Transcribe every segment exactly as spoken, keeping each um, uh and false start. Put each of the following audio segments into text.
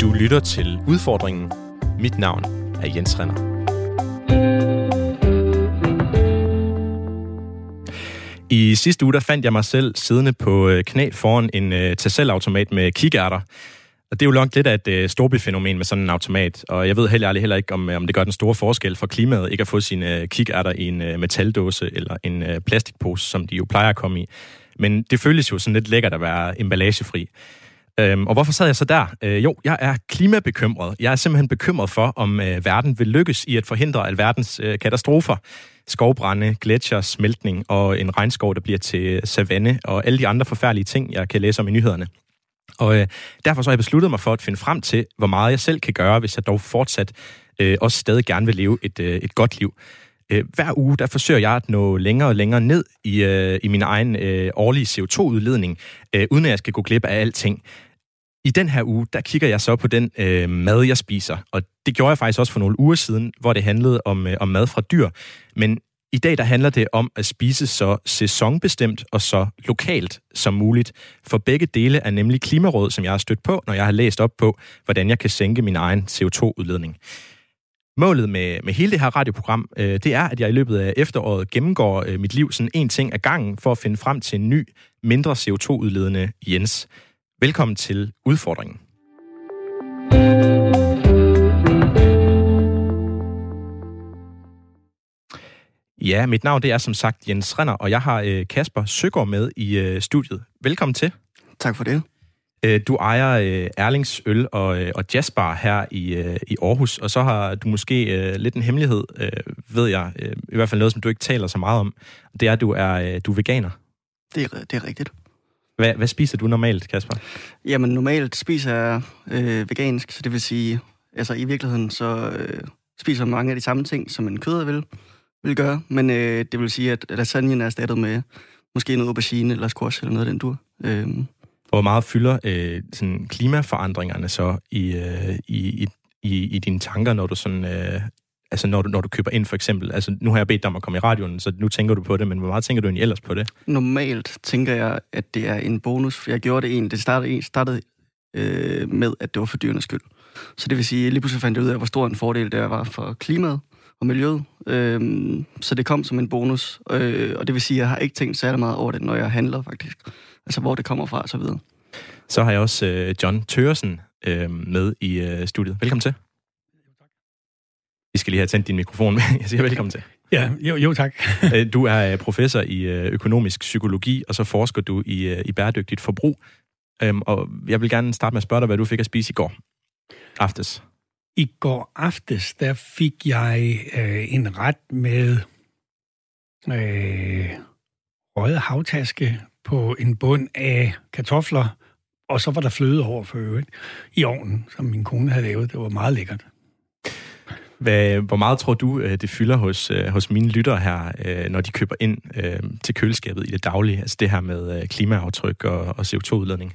Du lytter til Udfordringen. Mit navn er Jens Rinder. I sidste uge der fandt jeg mig selv siddende på knæ foran en Tascella-automat med kikærter. Og det er jo nok lidt af et øh, storbyfænomen med sådan en automat, og jeg ved heller aldrig heller ikke, om, om det gør den store forskel for klimaet, ikke at få sine øh, kikærter i en øh, metaldåse eller en øh, plastikpose, som de jo plejer at komme i. Men det føles jo sådan lidt lækkert at være emballagefri. Øhm, og hvorfor sad jeg så der? Øh, jo, jeg er klimabekymret. Jeg er simpelthen bekymret for, om øh, verden vil lykkes i at forhindre alverdens øh, katastrofer. Skovbrænde, gletsjer, smeltning og en regnskov, der bliver til savanne og alle de andre forfærdelige ting, jeg kan læse om i nyhederne. Og øh, derfor så har jeg besluttet mig for at finde frem til, hvor meget jeg selv kan gøre, hvis jeg dog fortsat øh, også stadig gerne vil leve et, øh, et godt liv. Øh, hver uge, der forsøger jeg at nå længere og længere ned i, øh, i min egen øh, årlige C O to-udledning, øh, uden at jeg skal gå glip af alting. I den her uge, der kigger jeg så på den øh, mad, jeg spiser. Og det gjorde jeg faktisk også for nogle uger siden, hvor det handlede om, øh, om mad fra dyr. Men i dag der handler det om at spise så sæsonbestemt og så lokalt som muligt. For begge dele er nemlig Klimarådet, som jeg har stødt på, når jeg har læst op på, hvordan jeg kan sænke min egen C O to-udledning. Målet med, med hele det her radioprogram, øh, det er, at jeg i løbet af efteråret gennemgår øh, mit liv sådan en ting ad gangen, for at finde frem til en ny, mindre C O to-udledende Jens. Velkommen til Udfordringen. Ja, mit navn det er som sagt Jens Rinder, og jeg har øh, Kasper Søgaard med i øh, studiet. Velkommen til. Tak for det. Øh, du ejer øh, Erlings Øl og, øh, og Jazzbar her i, øh, i Aarhus, og så har du måske øh, lidt en hemmelighed, øh, ved jeg, øh, i hvert fald noget, som du ikke taler så meget om. Det er, at du er, øh, du er veganer. Det er, det er rigtigt. Hva, hvad spiser du normalt, Kasper? Jamen, normalt spiser jeg øh, vegansk, så det vil sige, altså i virkeligheden, så øh, spiser jeg mange af de samme ting, som en køder vil. vil gøre, men øh, det vil sige, at lasagnen er erstattet med måske noget aubergine eller squash eller noget af den dur. Øhm. Hvor meget fylder øh, sådan klimaforandringerne så i, øh, i, i, i dine tanker, når du sådan, øh, altså når du, når du køber ind for eksempel? Altså nu har jeg bedt dig om at komme i radioen, så nu tænker du på det, men hvor meget tænker du egentlig ellers på det? Normalt tænker jeg, at det er en bonus. Jeg gjorde det egentlig, det startede, startede øh, med, at det var for dyrenes skyld. Så det vil sige, lige pludselig fandt jeg ud af, hvor stor en fordel det var for klimaet og miljøet, øhm, så det kom som en bonus, øh, og det vil sige, at jeg har ikke tænkt særlig meget over det, når jeg handler faktisk, altså hvor det kommer fra og så videre. Så har jeg også øh, John Tøresen øh, med i øh, studiet. Velkommen til. Tak. Vi skal lige have tændt din mikrofon med. Jeg siger velkommen til. Ja, jo, jo tak. Du er professor i økonomisk psykologi, og så forsker du i, i bæredygtigt forbrug, øhm, og jeg vil gerne starte med at spørge dig, hvad du fik at spise i går aftes. I går aftes, der fik jeg øh, en ret med øh, røget havtaske på en bund af kartofler, og så var der fløde over for øvrigt i ovnen, som min kone havde lavet. Det var meget lækkert. Hvad, hvor meget tror du, det fylder hos, hos mine lyttere her, når de køber ind øh, til køleskabet i det daglige? Altså det her med klimaaftryk og, og C O to-udledning?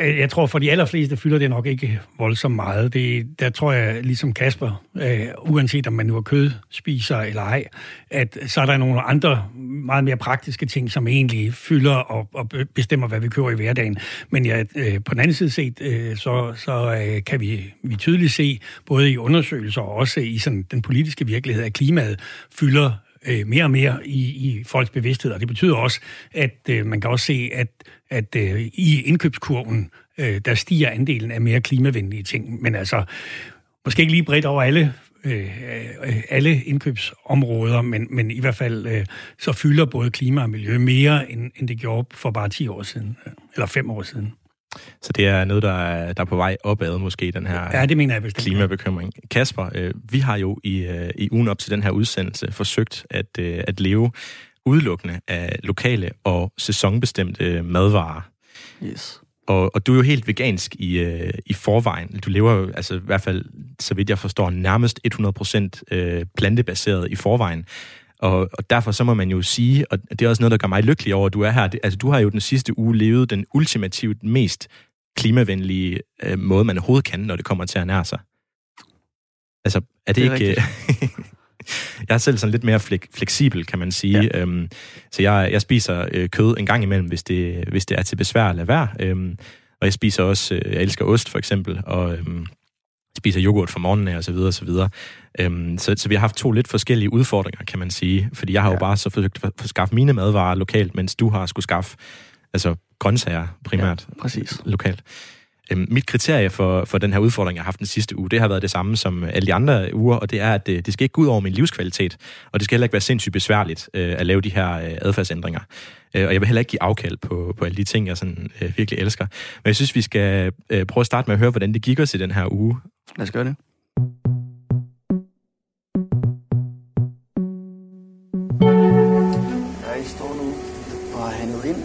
Jeg tror, for de allerfleste fylder det nok ikke voldsomt meget. Det, der tror jeg, ligesom Kasper, øh, uanset om man nu er kødspiser eller ej, at så er der nogle andre meget mere praktiske ting, som egentlig fylder og, og bestemmer, hvad vi køber i hverdagen. Men ja, øh, på den anden side set, øh, så, så øh, kan vi, vi tydeligt se, både i undersøgelser og også i sådan, den politiske virkelighed, at klimaet fylder øh, mere og mere i, i folks bevidsthed. Og det betyder også, at øh, man kan også se, at at øh, i indkøbskurven, øh, der stiger andelen af mere klimavenlige ting. Men altså, måske ikke lige bredt over alle, øh, øh, alle indkøbsområder, men, men i hvert fald øh, så fylder både klima og miljø mere, end, end det gjorde for bare ti år siden, øh, eller fem år siden. Så det er noget, der er, der er på vej opad måske, den her ja, det mener jeg bestemt. Klimabekymring. Kasper, øh, vi har jo i, øh, i ugen op til den her udsendelse forsøgt at, øh, at leve udelukkende af lokale og sæsonbestemte madvarer. Yes. Og, og du er jo helt vegansk i, øh, i forvejen. Du lever jo, altså i hvert fald, så vidt jeg forstår, nærmest hundrede procent øh, plantebaseret i forvejen. Og, og derfor så må man jo sige, og det er også noget, der gør mig lykkelig over, at du er her. Det, altså du har jo den sidste uge levet den ultimativt mest klimavenlige øh, måde, man overhovedet kan, når det kommer til at ernære sig. Altså, er det, det er ikke... Jeg er selv sådan lidt mere fleksibel, kan man sige. Ja. Øhm, så jeg, jeg spiser øh, kød en gang imellem, hvis det, hvis det er til besvær at lade være. Øhm, Og jeg spiser også, jeg elsker ost for eksempel, og øhm, spiser yoghurt for morgenen af, og så videre, og så videre. Øhm, så, så vi har haft to lidt forskellige udfordringer, kan man sige. Fordi jeg har ja. jo bare så forsøgt at skaffe mine madvarer lokalt, mens du har skulle skaffe altså grøntsager primært ja, præcis. lokalt. Øhm, mit kriterie for, for den her udfordring, jeg har haft den sidste uge, det har været det samme som alle de andre uger, og det er, at det, det skal ikke gå ud over min livskvalitet, og det skal heller ikke være sindssygt besværligt øh, at lave de her øh, adfærdsændringer. Øh, og jeg vil heller ikke give afkald på, på alle de ting, jeg sådan, øh, virkelig elsker. Men jeg synes, vi skal øh, prøve at starte med at høre, hvordan det gik os i den her uge. Lad os gøre det. Jeg står nu og har handlet ind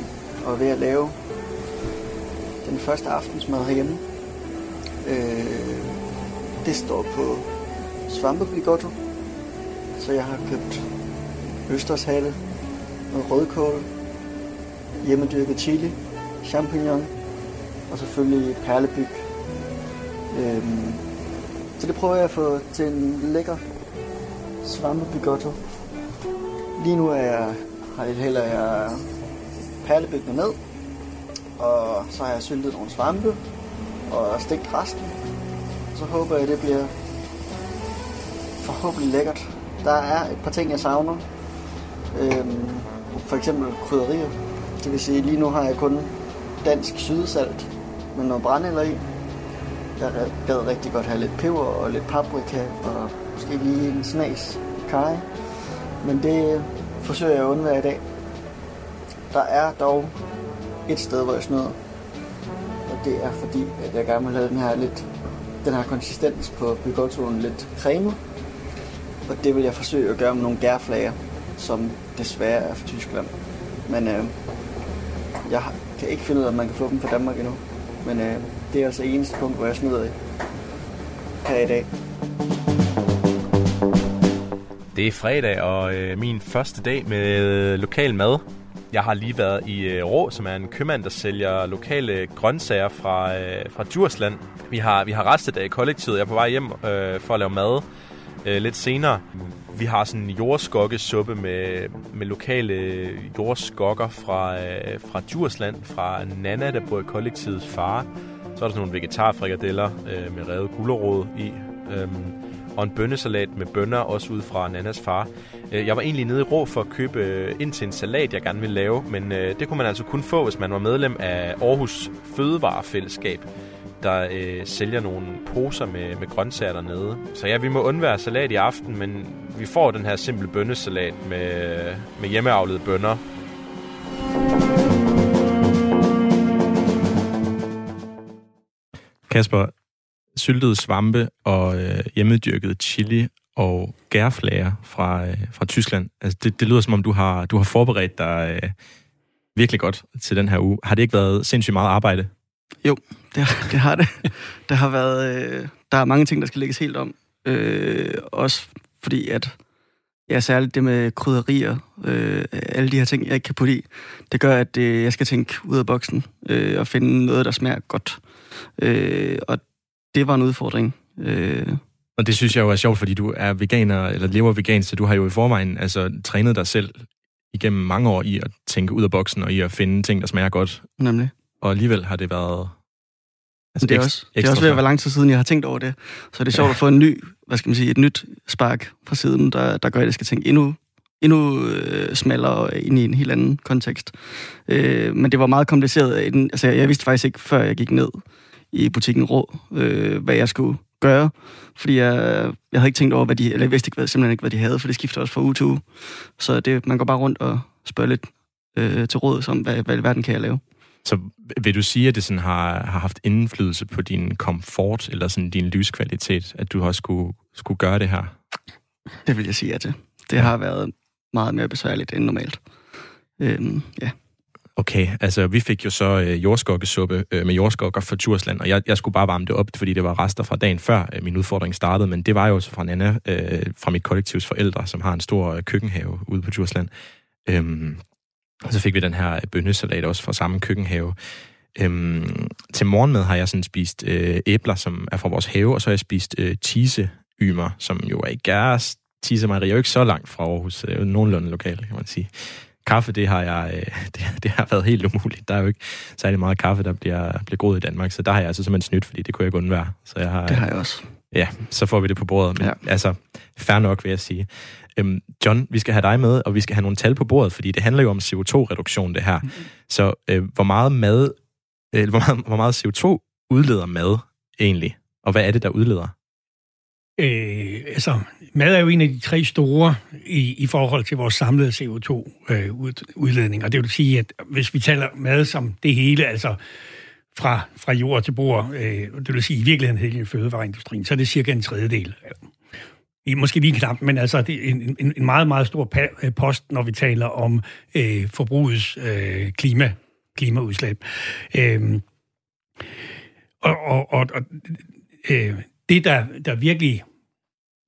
og er ved at lave den første aftensmad herhjemme. Øh, det står på svampebligotto, så jeg har købt østershatte, noget rødkål, hjemmedyrket chili, champignon og selvfølgelig perlebyg. Øh, så det prøver jeg at få til en lækker svampebligotto. Lige nu er jeg, har jeg hælder jeg perlebyggene ned, og så har jeg syltet nogle svampe og stegt resten. Så håber jeg, det bliver forhåbentlig lækkert. Der er et par ting, jeg savner. Øhm, for eksempel krydderier. Det vil sige, lige nu har jeg kun dansk sydesalt med noget brændenælder i. Jeg gad rigtig godt have lidt peber og lidt paprika og måske lige en snas karry. Men det forsøger jeg at undvære i dag. Der er dog et sted, hvor jeg snyder. Og det er fordi, at jeg gerne vil have den her lidt, den her konsistens på bigottoen lidt cremet. Og det vil jeg forsøge at gøre med nogle gærflager, som desværre er fra Tyskland. Men øh, jeg kan ikke finde ud af, at man kan få dem fra Danmark endnu. Men øh, det er altså eneste punkt, hvor jeg snyder her i dag. Det er fredag, og øh, min første dag med lokal mad. Jeg har lige været i Rå, som er en købmand, der sælger lokale grøntsager fra, øh, fra Djursland. Vi har, vi har restedag i kollektivet. Jeg er på vej hjem øh, for at lave mad øh, lidt senere. Vi har sådan en jordskokkesuppe med, med lokale jordskokker fra, øh, fra Djursland. Fra Nana, der bor i kollektivets far. Så er der sådan nogle vegetarfrikadeller øh, med revet gulerod i. Øh, og en bønnesalat med bønner, også ude fra Nannas far. Jeg var egentlig nede i Rå for at købe ind til en salat, jeg gerne ville lave, men det kunne man altså kun få, hvis man var medlem af Aarhus Fødevarefællesskab, der øh, sælger nogle poser med, med grøntsager dernede. Så ja, vi må undvære salat i aften, men vi får den her simple bønnesalat med, med hjemmeavlede bønner. Kasper, syltede svampe og øh, hjemmedyrket chili og gærflager fra øh, fra Tyskland. Altså det, det lyder som om du har du har forberedt dig øh, virkelig godt til den her uge. Har det ikke været sindssygt meget arbejde? Jo, det har det. Har det. Der har været øh, der er mange ting, der skal lægges helt om. Øh, også fordi at ja, særligt det med krydderier, øh, alle de her ting jeg ikke kan putte i. Det gør at øh, jeg skal tænke ud af boksen øh, og finde noget der smager godt. Øh, og det var en udfordring. Øh... Og det synes jeg jo er sjovt, fordi du er veganer, eller lever vegansk, så du har jo i forvejen altså, trænet dig selv igennem mange år i at tænke ud af boksen, og i at finde ting, der smager godt. Nemlig. Og alligevel har det været... Altså, det er også, det er også ved at være lang tid siden, jeg har tænkt over det. Så det er sjovt ja. at få en ny, hvad skal man sige, et nyt spark fra siden, der, der gør, at jeg skal tænke endnu, endnu øh, smallere ind i en helt anden kontekst. Øh, men det var meget kompliceret. Altså, jeg vidste faktisk ikke, før jeg gik ned i butikken Rå, øh, hvad jeg skulle gøre, fordi jeg, jeg havde ikke tænkt over, hvad de, eller jeg vidste ikke, hvad, simpelthen ikke, hvad de havde, for det skifter også fra uge til uge. Så det, man går bare rundt og spørger lidt øh, til råd om, hvad, hvad i verden kan jeg lave. Så vil du sige, at det sådan har, har haft indflydelse på din komfort, eller sådan din livskvalitet, at du også skulle, skulle gøre det her? Det vil jeg sige ja til. Det har været meget mere besværligt end normalt. Øhm, ja. Okay, altså vi fik jo så øh, jordskokkesuppe øh, med jordskokker fra Djursland, og jeg, jeg skulle bare varme det op, fordi det var rester fra dagen før øh, min udfordring startede, men det var jo også fra Nana, øh, fra mit kollektivs forældre, som har en stor øh, køkkenhave ude på Djursland. Øhm, og så fik vi den her bønnesalat også fra samme køkkenhave. Øhm, til morgenmad har jeg sådan spist øh, æbler, som er fra vores have, og så har jeg spist øh, tiseymer, som jo er i gærs. Tisemejeri er jo ikke så langt fra Aarhus, det er jo nogenlunde lokalt, kan man sige. Kaffe, det har jeg, det, det har været helt umuligt. Der er jo ikke særlig meget kaffe, der bliver, bliver groet i Danmark, så der har jeg altså simpelthen snydt, fordi det kunne jeg ikke undvære. Så jeg har, det har jeg også. Ja, så får vi det på bordet. Men, ja. Altså, fair nok, vil jeg sige. Øhm, John, vi skal have dig med, og vi skal have nogle tal på bordet, fordi det handler jo om C O to reduktion, det her. Mm. Så øh, hvor, meget mad, øh, hvor, meget, hvor meget C O to udleder mad egentlig? Og hvad er det, der udleder? Øh, altså, mad er jo en af de tre store i, i forhold til vores samlede C O to udledning. Og det vil sige, at hvis vi taler mad som det hele, altså fra, fra jord til bord, øh, det vil sige i virkeligheden hele fødevareindustrien, så er det cirka en tredjedel. Måske lige knap, men altså det er en, en, en meget, meget stor post, når vi taler om øh, forbrugets øh, klima, klimaudslip. Øh, og og, og, og øh, det, der, der virkelig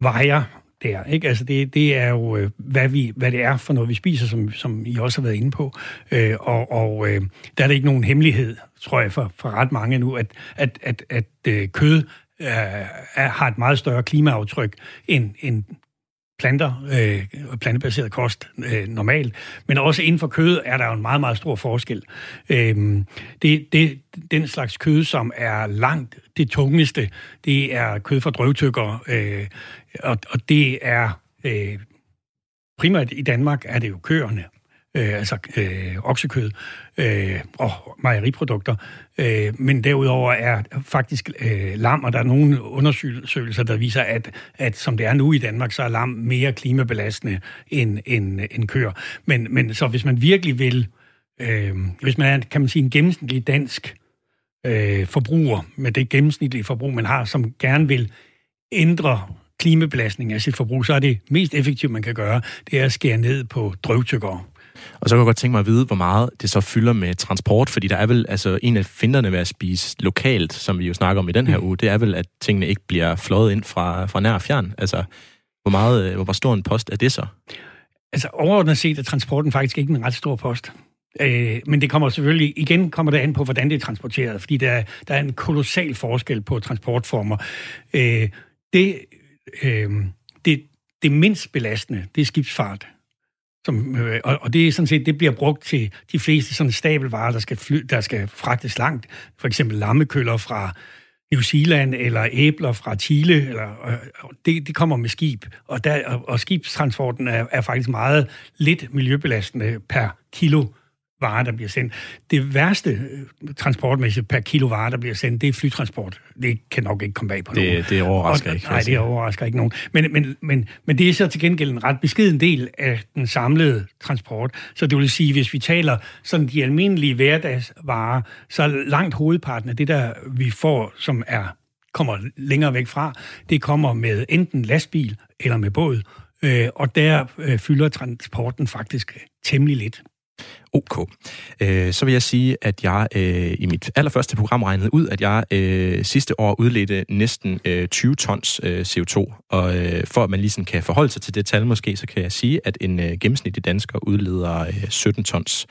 vejer der, ikke? Altså det, det er jo, hvad, vi, hvad det er for noget, vi spiser, som, som I også har været inde på. Øh, og og øh, der er det ikke nogen hemmelighed, tror jeg, for, for ret mange nu, at, at, at, at øh, kød er, er, har et meget større klimaaftryk end, end planter øh, og plantebaseret kost øh, normalt. Men også inden for kød er der jo en meget, meget stor forskel. Øh, det, det, den slags kød, som er langt det tungeste, det er kød fra drøvtyggere, øh, og, og det er øh, primært i Danmark er det jo køerne, øh, altså øh, oksekød øh, og mejeriprodukter. Øh, men derudover er faktisk øh, lam, og der er nogle undersøgelser, der viser, at, at som det er nu i Danmark, så er lam mere klimabelastende end, end, end køer. Men, men så hvis man virkelig vil, øh, hvis man er, kan man sige, en gennemsnitlig dansk øh, forbruger, med det gennemsnitlige forbrug, man har, som gerne vil ændre klimabelastning af sit forbrug, så er det mest effektivt, man kan gøre, det er at skære ned på drøvtyggere. Og så kan jeg godt tænke mig at vide, hvor meget det så fylder med transport, fordi der er vel, altså en af finderne ved at spise lokalt, som vi jo snakker om i den her uge, det er vel, at tingene ikke bliver fløjet ind fra, fra nær og fjern. Altså, hvor meget, hvor stor en post er det så? Altså, overordnet set er transporten faktisk ikke en ret stor post. Øh, men det kommer selvfølgelig, igen kommer det an på, hvordan det er transporteret, fordi der, der er en kolossal forskel på transportformer. Øh, det, øh, det, det mindst belastende, det er skibsfart. Som, øh, og det er sådan set, det bliver brugt til de fleste sådan stabelvarer, der skal, fly, der skal fragtes langt. For eksempel lammekøller fra New Zealand, eller æbler fra Chile, eller, øh, det, det kommer med skib. Og, der, og, og skibstransporten er, er faktisk meget lidt miljøbelastende per kilo varer, der bliver sendt. Det værste transportmæssigt per kilo varer, der bliver sendt, det er flytransport. Det kan nok ikke komme bag på nogen. Det, det overrasker og, ikke. Nej, det overrasker ikke nogen. Men, men, men, men det er så til gengæld en ret beskeden del af den samlede transport. Så det vil sige, hvis vi taler sådan de almindelige hverdagsvarer, så langt hovedparten af det, der vi får, som er, kommer længere væk fra, det kommer med enten lastbil eller med båd. Øh, og der øh, fylder transporten faktisk temmelig lidt. Okay. Øh, så vil jeg sige, at jeg øh, i mit allerførste program regnede ud, at jeg øh, sidste år udledte næsten øh, tyve tons øh, C O to. Og øh, for at man ligesom kan forholde sig til det tal måske, så kan jeg sige, at en øh, gennemsnitlig dansker udleder øh, sytten tons.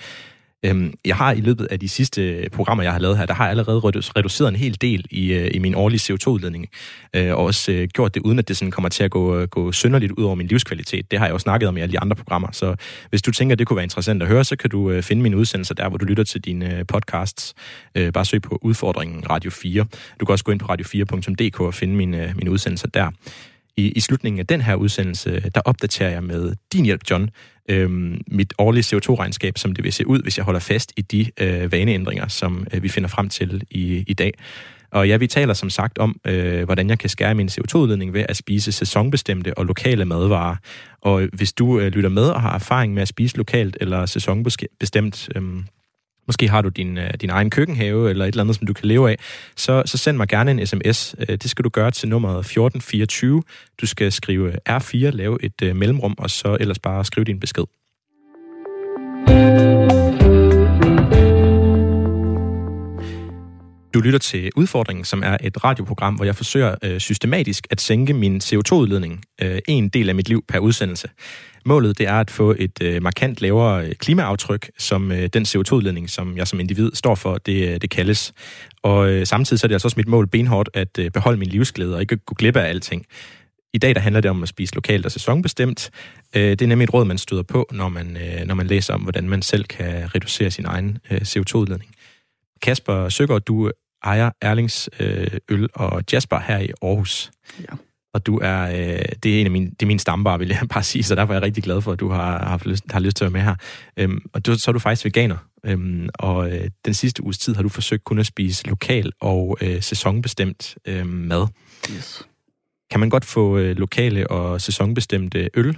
Øh, jeg har i løbet af de sidste programmer, jeg har lavet her, der har jeg allerede reduceret en hel del i, øh, i min årlige C O to udledning. Øh, og også øh, gjort det, uden at det sådan kommer til at gå, gå synderligt ud over min livskvalitet. Det har jeg jo snakket om i alle de andre programmer. Så hvis du tænker, det kunne være interessant at høre, så kan du øh, finde mine udsendelser der, hvor du lytter til dine øh, podcasts. Øh, bare søg på udfordringen Radio fire. Du kan også gå ind på radio fire punktum d k og finde mine, øh, mine udsendelser der. I, I slutningen af den her udsendelse, der opdaterer jeg med din hjælp, John, øhm, mit årlige C O to regnskab, som det vil se ud, hvis jeg holder fast i de øh, vaneændringer, som øh, vi finder frem til i, i dag. Og ja, vi taler som sagt om, øh, hvordan jeg kan skære min C O to udledning ved at spise sæsonbestemte og lokale madvarer. Og hvis du øh, lytter med og har erfaring med at spise lokalt eller sæsonbestemt, øh, måske har du din, din egen køkkenhave eller et eller andet, som du kan leve af, så, så send mig gerne en sms. Det skal du gøre til nummeret fjorten fireogtyve. Du skal skrive R fire, lave et mellemrum, og så ellers bare skrive din besked. Du lytter til Udfordringen, som er et radioprogram, hvor jeg forsøger øh, systematisk at sænke min C O to udledning. Øh, en del af mit liv per udsendelse. Målet det er at få et øh, markant lavere klimaaftryk, som øh, den C O to udledning, som jeg som individ står for, det, det kaldes. Og øh, samtidig så er det altså også mit mål benhårdt at øh, beholde min livsglæde og ikke gå glip af alting. I dag der handler det om at spise lokalt og sæsonbestemt. Det er nemlig et råd, man støder på, når man, når man læser om, hvordan man selv kan reducere sin egen C O to-udledning. Kasper Søgaard, du ejer Erlings øl og jazzbar her i Aarhus. Ja. Og du er, det er en af mine, det er min stambar, vil jeg bare sige, så derfor er jeg rigtig glad for, at du har, har, lyst, har lyst til at være med her. Og du, så er du faktisk veganer, og den sidste uges tid har du forsøgt kun at spise lokal og sæsonbestemt mad. Yes. Kan man godt få lokale og sæsonbestemte øl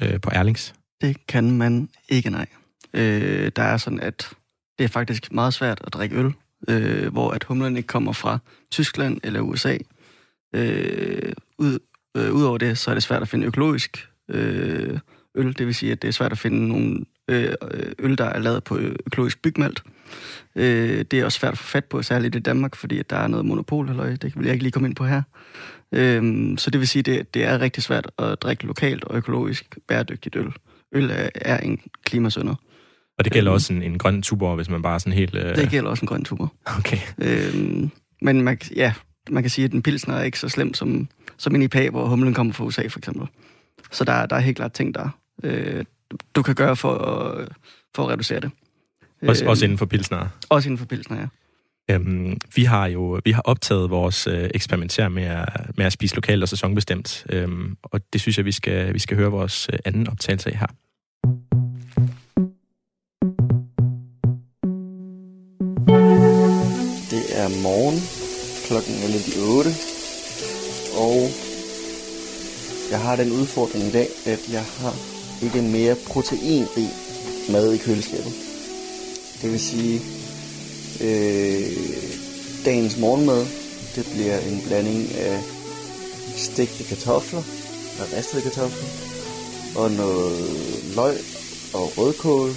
øh, på Erlings? Det kan man ikke, nej. Øh, der er sådan, at det er faktisk meget svært at drikke øl, øh, hvor at humlerne kommer fra Tyskland eller U S A. Øh, ud, øh, Udover det, så er det svært at finde økologisk øh, øl. Det vil sige, at det er svært at finde nogle øh, øl, der er lavet på økologisk bygmalt. Øh, det er også svært at få fat på, særligt i Danmark, fordi at der er noget monopol, halløj. Det vil jeg ikke lige komme ind på her. Øhm, så det vil sige, at det, det er rigtig svært at drikke lokalt og økologisk bæredygtigt øl. Øl er, er en klimasynder. Og det gælder øhm, også en, en grøn tuborg, hvis man bare sådan helt... Øh... Det gælder også en grøn tuborg. Okay. Øhm, men man, ja, man kan sige, at en pilsner er ikke så slem som, som en I P A, hvor humlen kommer fra U S A for eksempel. Så der, der er helt klart ting, der øh, du kan gøre for at, for at reducere det. Også, øhm, også inden for pilsner? Også inden for pilsner, ja. Øhm, vi har jo vi har optaget vores øh, eksperimenter med at, med at spise lokalt og sæsonbestemt, øhm, og det synes jeg, vi skal, vi skal høre vores øh, anden optagelse af her. Det er morgen, klokken er lidt otte, og jeg har den udfordring i dag, at jeg har ikke mere proteinrig mad i køleskabet. Det vil sige... Øh, dagens morgenmad, det bliver en blanding af stegte kartofler og ristede kartofler og noget løg og rødkål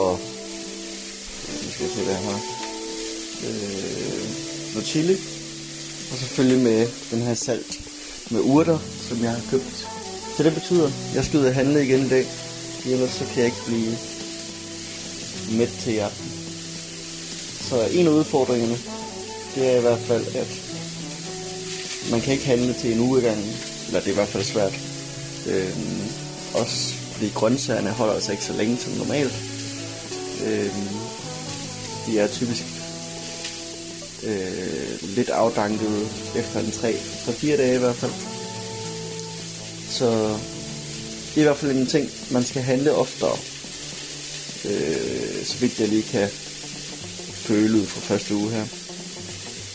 og nu skal jeg se, hvad jeg har, øh, noget chili og selvfølgelig med den her salt med urter, som jeg har købt. Så det betyder, at jeg skal ud og handle igen i dag, ellers så kan jeg ikke blive mæt til i aften. Så en af udfordringerne, det er i hvert fald, at man kan ikke handle til en uge i gangen. Eller det er i hvert fald svært. Øhm, også fordi grøntsagerne holder altså ikke så længe som normalt. Øhm, de er typisk øh, lidt afdankede efter en tre til fire dage i hvert fald. Så det er i hvert fald en ting, man skal handle oftere. Øh, så vidt jeg lige kan... følet fra første uge her.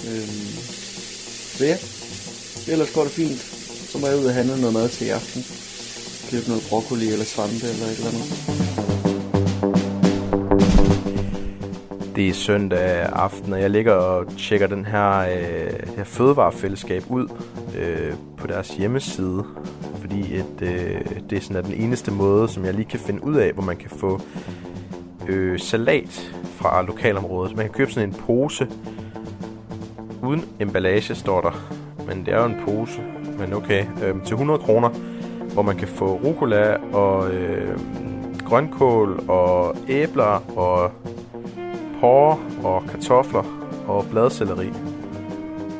Øhm, så ja, ellers går det fint. Så må jeg ud og handle noget mad til i aften. Købe noget broccoli eller svampe eller et eller andet. Det er søndag aften, og jeg ligger og tjekker den her, øh, det her fødevarefællesskab ud øh, på deres hjemmeside. Fordi at, øh, det er sådan, at den eneste måde, som jeg lige kan finde ud af, hvor man kan få øh, salat fra lokalområdet. Man kan købe sådan en pose uden emballage, står der. Men det er jo en pose, men okay. Øhm, til hundrede kroner, hvor man kan få rucola og øh, grønkål og æbler og porre og kartofler og bladselleri.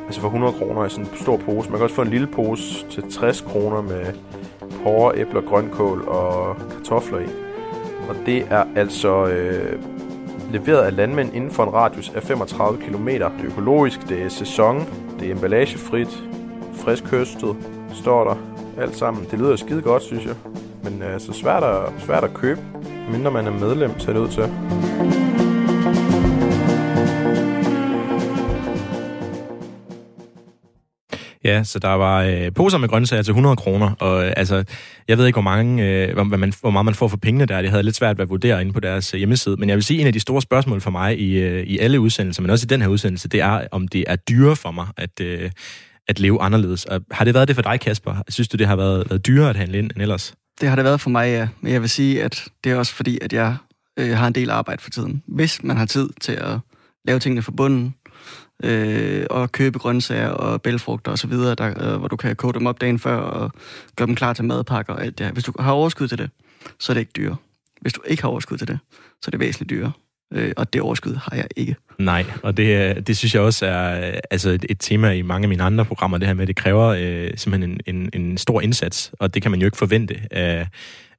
Altså for hundrede kroner i sådan en stor pose. Man kan også få en lille pose til tres kroner med porre, æbler, grønkål og kartofler i. Og det er altså... Øh, leveret af landmænd inden for en radius af femogtredive kilometer. Det er økologisk, det er sæson, det er emballagefrit, friskhøstet, står der alt sammen. Det lyder jo skide godt, synes jeg. Men øh, så svært at, svært at købe, mindre man er medlem, ser det ud til. Ja, så der var øh, poser med grøntsager til hundrede kroner, og øh, altså, jeg ved ikke, hvor, mange, øh, hvor, man, hvor meget man får for pengene der. Det havde lidt svært at vurdere inde på deres hjemmeside. Men jeg vil sige, at en af de store spørgsmål for mig i, øh, i alle udsendelser, men også i den her udsendelse, det er, om det er dyrere for mig at, øh, at leve anderledes. Og har det været det for dig, Kasper? Synes du, det har været, været dyrere at handle ind end ellers? Det har det været for mig, ja. Men jeg vil sige, at det er også fordi, at jeg øh, har en del arbejde for tiden. Hvis man har tid til at lave tingene fra bunden, Øh, og købe grøntsager og bælfrugter og så videre, der, øh, hvor du kan koge dem op dagen før og gøre dem klar til madpakker og alt det her. Hvis du har overskud til det, så er det ikke dyre. Hvis du ikke har overskud til det, så er det væsentligt dyre. øh, og det overskud har jeg ikke. Nej, og det, det synes jeg også er altså et, et tema i mange af mine andre programmer, det her med, at det kræver øh, simpelthen en, en, en stor indsats, og det kan man jo ikke forvente af,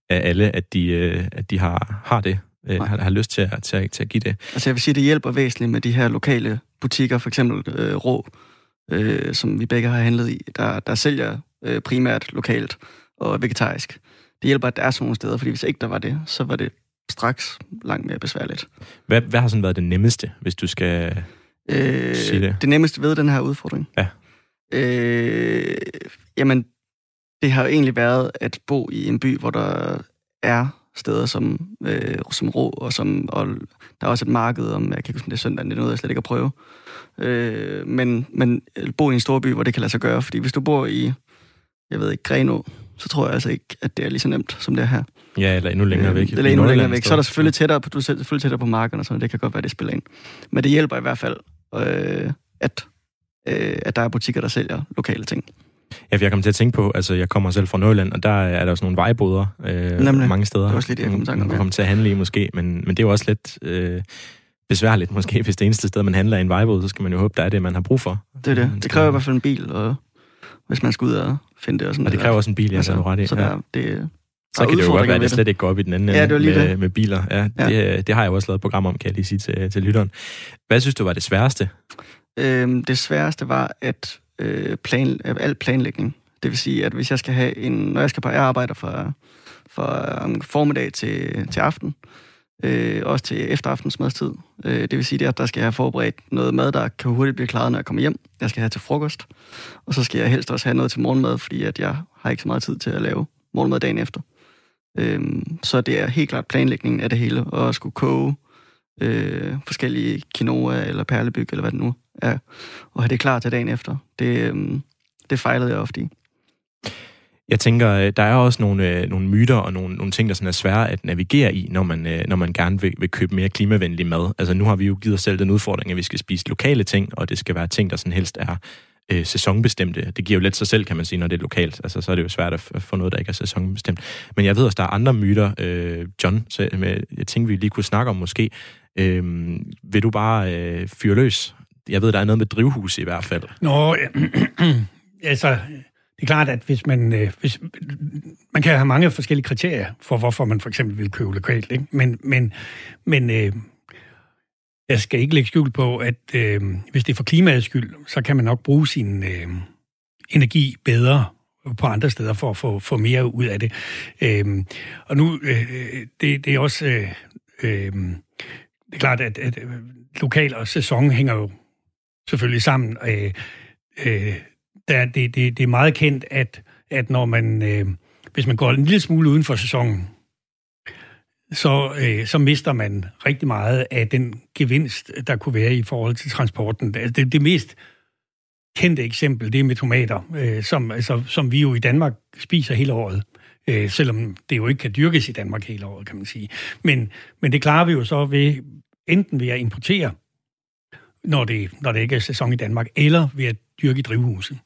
af alle, at de, øh, at de har, har det, øh, har, har lyst til at, til, at, til at give det. Altså jeg vil sige, det hjælper væsentligt med de her lokale butikker, for eksempel øh, Rå, øh, som vi begge har handlet i, der, der sælger øh, primært lokalt og vegetarisk. Det hjælper, at der er sådan nogle steder, fordi hvis ikke der var det, så var det straks langt mere besværligt. Hvad, hvad har sådan været det nemmeste, hvis du skal øh, sige det? Det nemmeste ved den her udfordring? Ja. Øh, jamen, det har jo egentlig været at bo i en by, hvor der er steder som, øh, som Rå, og, som, og der er også et marked om, jeg kan ikke huske, om det er søndag, det er noget, jeg slet ikke har prøvet. Øh, men, men bo i en stor by, hvor det kan lade sig gøre, fordi hvis du bor i, jeg ved ikke, Grenå, så tror jeg altså ikke, at det er lige så nemt, som det er her. Ja, eller endnu længere væk. Eller endnu længere væk. Så er der selvfølgelig tættere på, du er selvfølgelig tættere på markerne, så det kan godt være, det spiller ind. Men det hjælper i hvert fald, øh, at, øh, at der er butikker, der sælger lokale ting. Ja, for jeg kommer til at tænke på, altså jeg kommer selv fra Nordjylland, og der er der også nogle vejboder øh, mange steder. Det er også lidt, jeg kommer til at komme til at handle i måske, men, men det er jo også lidt øh, besværligt måske, hvis det eneste sted, man handler i en vejbod, så skal man jo håbe, der er det, man har brug for. Det er det. Det kræver i hvert fald en bil, og hvis man skal ud og finde det. Og, sådan og det kræver også en bil, jeg altså, ret i. Så, der, ja. det, så kan det jo godt være, at det slet ikke går op i den anden ja, med, med biler. Ja, ja. Det, det har jeg også lavet program om, kan jeg lige sige til, til lytteren. Hvad synes du var det sværeste? Øhm, det sværeste var, at øh, plan, al planlægning, det vil sige, at hvis jeg skal have en, når jeg skal på, jeg arbejder fra, fra um, formiddag til, til aften, øh, også til efteraftensmadstid, øh, det vil sige, at der skal jeg have forberedt noget mad, der kan hurtigt blive klaret, når jeg kommer hjem. Jeg skal have til frokost, og så skal jeg helst også have noget til morgenmad, fordi at jeg har ikke så meget tid til at lave morgenmad dagen efter. Øhm, så det er helt klart planlægningen af det hele, og at skulle koge øh, forskellige quinoa eller perlebyg, eller hvad det nu er, og have det klar til dagen efter. Det, øhm, det fejlede jeg ofte i. Jeg tænker, der er også nogle, nogle myter og nogle, nogle ting, der sådan er svære at navigere i, når man, når man gerne vil, vil købe mere klimavenlig mad. Altså nu har vi jo givet os selv den udfordring, at vi skal spise lokale ting, og det skal være ting, der sådan helst er øh, sæsonbestemte. Det giver jo let sig selv, kan man sige, når det er lokalt. Altså så er det jo svært at få noget, der ikke er sæsonbestemt. Men jeg ved også, der er andre myter, øh, John, så jeg tænker, vi lige kunne snakke om måske. Øh, vil du bare øh, fyre løs? Jeg ved, der er noget med drivhus i hvert fald. Nå, øh, altså... Det er klart, at hvis man, øh, hvis, man kan have mange forskellige kriterier for, hvorfor man for eksempel vil købe lokalt, ikke? Men, men, men øh, jeg skal ikke lægge skjul på, at øh, hvis det er for klimaets skyld, så kan man nok bruge sin øh, energi bedre på andre steder for at få, få mere ud af det. Øh, og nu, øh, det, det er også... Øh, øh, det er klart, at, at lokal og sæson hænger jo selvfølgelig sammen. Øh, øh, Der, det, det, det er meget kendt, at, at når man, øh, hvis man går en lille smule uden for sæsonen, så, øh, så mister man rigtig meget af den gevinst, der kunne være i forhold til transporten. Altså det, det mest kendte eksempel, det er med tomater, øh, som, altså, som vi jo i Danmark spiser hele året. Øh, selvom det jo ikke kan dyrkes i Danmark hele året, kan man sige. Men, men det klarer vi jo så ved, enten ved at importere, når det, når det ikke er sæson i Danmark, eller ved at dyrke i drivhuset.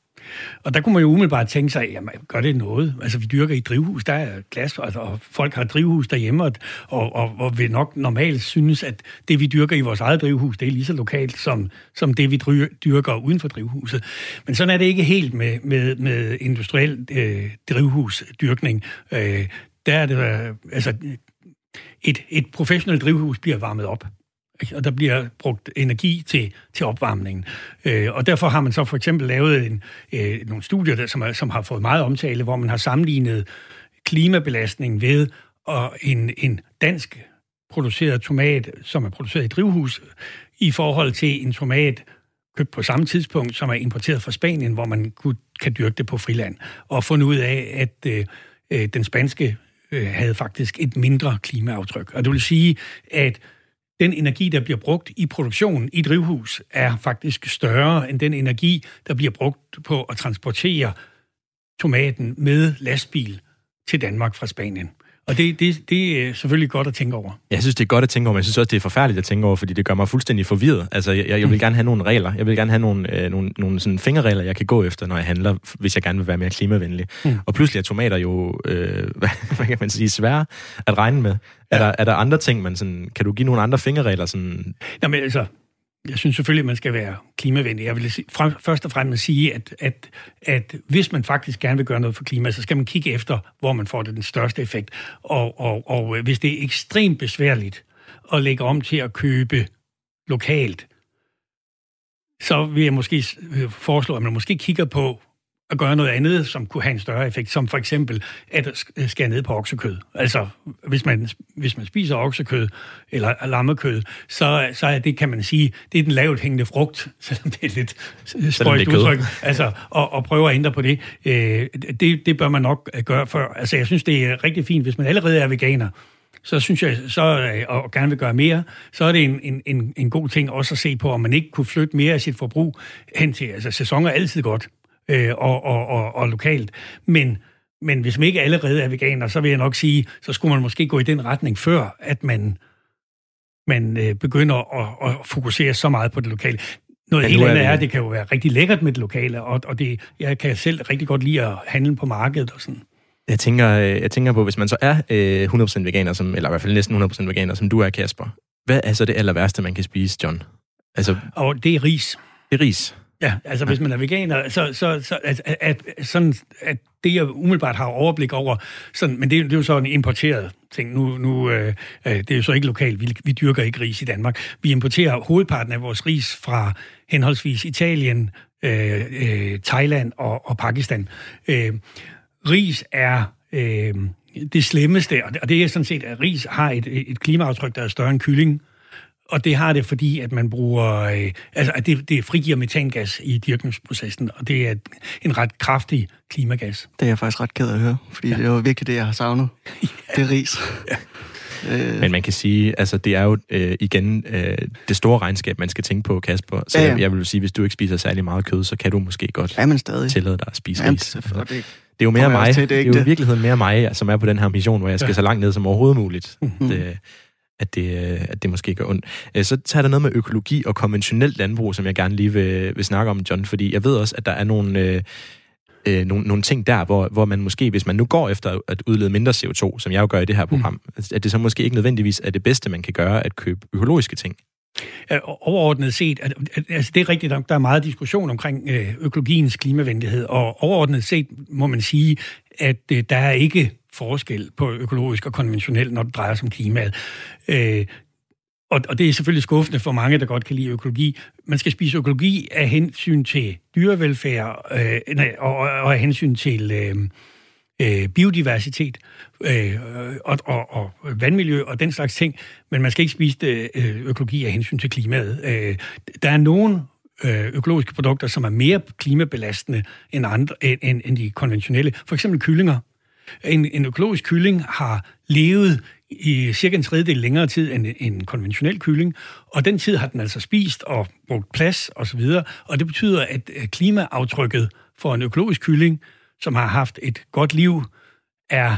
Og der kunne man jo umiddelbart tænke sig, jamen, gør det noget? Altså, vi dyrker i drivhus, der er glas, altså, og folk har drivhus derhjemme, og, og, og vil nok normalt synes, at det, vi dyrker i vores eget drivhus, det er lige så lokalt, som, som det, vi dyrker uden for drivhuset. Men sådan er det ikke helt med, med, med industriel øh, drivhusdyrkning. Øh, der er det, øh, altså, et, et professionelt drivhus bliver varmet op, og der bliver brugt energi til, til opvarmningen. Øh, og derfor har man så for eksempel lavet en, øh, nogle studier, der, som, er, som har fået meget omtale, hvor man har sammenlignet klimabelastning ved og en, en dansk produceret tomat, som er produceret i drivhus, i forhold til en tomat købt på samme tidspunkt, som er importeret fra Spanien, hvor man kunne, kan dyrke det på friland, og fundet ud af, at øh, øh, den spanske øh, havde faktisk et mindre klimaaftryk. Og det vil sige, at den energi, der bliver brugt i produktionen i drivhus, er faktisk større end den energi, der bliver brugt på at transportere tomaten med lastbil til Danmark fra Spanien. Og det, det, det er selvfølgelig godt at tænke over. Jeg synes, det er godt at tænke over, men jeg synes også, det er forfærdeligt at tænke over, fordi det gør mig fuldstændig forvirret. Altså, jeg, jeg vil gerne have nogle regler. Jeg vil gerne have nogle, øh, nogle, nogle sådan fingerregler, jeg kan gå efter, når jeg handler, hvis jeg gerne vil være mere klimavenlig. Mm. Og pludselig er tomater jo, øh, hvad kan man sige, svære at regne med. Ja. Er, der, er der andre ting, man sådan... Kan du give nogle andre fingerregler? Sådan... Jamen altså, jeg synes selvfølgelig, man skal være klimavenlig. Jeg vil først og fremmest sige, at, at, at hvis man faktisk gerne vil gøre noget for klima, så skal man kigge efter, hvor man får det den største effekt. Og, og, og hvis det er ekstremt besværligt at lægge om til at købe lokalt, så vil jeg måske foreslå, at man måske kigger på at gøre noget andet, som kunne have en større effekt, som for eksempel at skære ned på oksekød. Altså, hvis man, hvis man spiser oksekød eller lammekød, så, så er det, kan man sige, det er den lavt hængende frugt, selvom det er lidt spøjst udtryk. Altså, og, og prøve at ændre på det. Øh, det. Det bør man nok gøre før. Altså, jeg synes, det er rigtig fint, hvis man allerede er veganer, så synes jeg, så, og gerne vil gøre mere, så er det en, en, en god ting også at se på, om man ikke kunne flytte mere af sit forbrug hen til. Altså, sæsoner er altid godt. Og, og, og, og lokalt. Men, men hvis man ikke allerede er veganer, så vil jeg nok sige, så skulle man måske gå i den retning før, at man, man begynder at, at fokusere så meget på det lokale. Noget helt andet er, at det kan jo være rigtig lækkert med det lokale, og, og det, jeg kan selv rigtig godt lide at handle på markedet og sådan. Jeg tænker, jeg tænker på, hvis man så er hundrede procent veganer, som, eller i hvert fald næsten hundrede procent veganer, som du er, Kasper. Hvad er så det aller værste, man kan spise, John? Altså, og det er ris. Det er ris. Ja, altså hvis man er veganer, så, så, så at, at, sådan, at det, jeg umiddelbart har overblik over, sådan, men det, det er jo så en importeret ting. Nu, nu, øh, det er jo så ikke lokalt, vi, vi dyrker ikke ris i Danmark. Vi importerer hovedparten af vores ris fra henholdsvis Italien, øh, øh, Thailand og, og Pakistan. Øh, ris er... Øh, det slemmeste, og det er sådan set, at ris har et, et klimaaftryk, der er større end kylling. Og det har det, fordi at man bruger, øh, altså at det, det frigiver metangas i dyrkningsprocessen, og det er en ret kraftig klimagas. Det er jeg faktisk ret ked af at høre, fordi ja. Det var virkelig det, jeg har savnet. Ja. Det er ris. Ja. Men man kan sige, altså det er jo øh, igen øh, det store regnskab, man skal tænke på, Kasper. Så ja, ja. Jeg, jeg vil sige, hvis du ikke spiser særlig meget kød, så kan du måske godt ja, tillade dig at spise ja, ris. Det, det er jo mere mig. Til, det er, det er jo i virkeligheden mere mig, som er på den her mission, hvor jeg skal ja. så langt ned som overhovedet muligt. Mm-hmm. Det, At det, at det måske gør ondt. Så tager der noget med økologi og konventionelt landbrug, som jeg gerne lige vil, vil snakke om, John, fordi jeg ved også, at der er nogle, øh, nogle, nogle ting der, hvor, hvor man måske, hvis man nu går efter at udlede mindre C O to, som jeg jo gør i det her program, mm. at det så måske ikke nødvendigvis er det bedste, man kan gøre, at købe økologiske ting. Overordnet set, altså det er rigtigt nok, der er meget diskussion omkring økologiens klimavenlighed, og overordnet set må man sige, at der er ikke forskel på økologisk og konventionelt, når det drejer sig om klimaet. Øh, og, og det er selvfølgelig skuffende for mange, der godt kan lide økologi. Man skal spise økologi af hensyn til dyrevelfærd øh, nej, og, og af hensyn til øh, øh, biodiversitet øh, og, og, og vandmiljø og den slags ting, men man skal ikke spise det, øh, økologi af hensyn til klimaet. Øh, der er nogen økologiske produkter, som er mere klimabelastende end, andre, end, end de konventionelle. For eksempel kyllinger. En, en økologisk kylling har levet i cirka en tredjedel længere tid end en konventionel kylling, og den tid har den altså spist og brugt plads osv., og det betyder, at klimaaftrykket for en økologisk kylling, som har haft et godt liv, er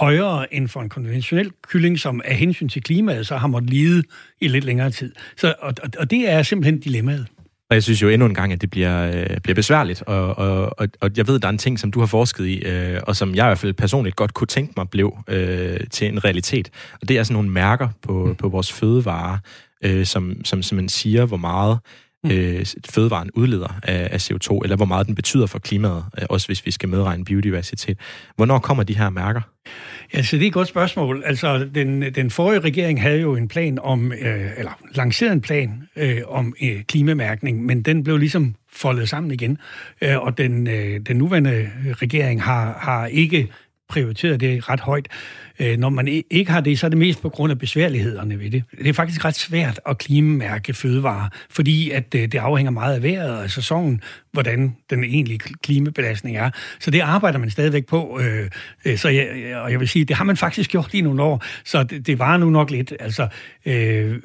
højere end for en konventionel kylling, som af hensyn til klimaet, så har måttet lide i lidt længere tid. Så, og, og det er simpelthen dilemmaet. Og jeg synes jo endnu en gang, at det bliver, øh, bliver besværligt, og, og, og, og jeg ved, der er en ting, som du har forsket i, øh, og som jeg i hvert fald personligt godt kunne tænke mig blev øh, til en realitet. Og det er sådan nogle mærker på, mm. på vores fødevarer, øh, som, som, som man siger, hvor meget øh, fødevaren udleder af, af C O to, eller hvor meget den betyder for klimaet, øh, også hvis vi skal medregne biodiversitet. Hvornår kommer de her mærker? Altså, det er et godt spørgsmål. Altså, den, den forrige regering havde jo en plan om, øh, eller lanceret en plan øh, om øh, klimamærkning, men den blev ligesom foldet sammen igen. Øh, og den, øh, den nuværende regering har, har ikke prioriteret det ret højt. Øh, når man ikke har det, så er det mest på grund af besværlighederne ved det. Det er faktisk ret svært at klimamærke fødevarer, fordi at, øh, det afhænger meget af vejret og sæsonen, hvordan den egentlige klimabelastning er. Så det arbejder man stadigvæk på. Øh, så jeg, og jeg vil sige, det har man faktisk gjort i nogle år, så det, det varer nu nok lidt. Altså, øh,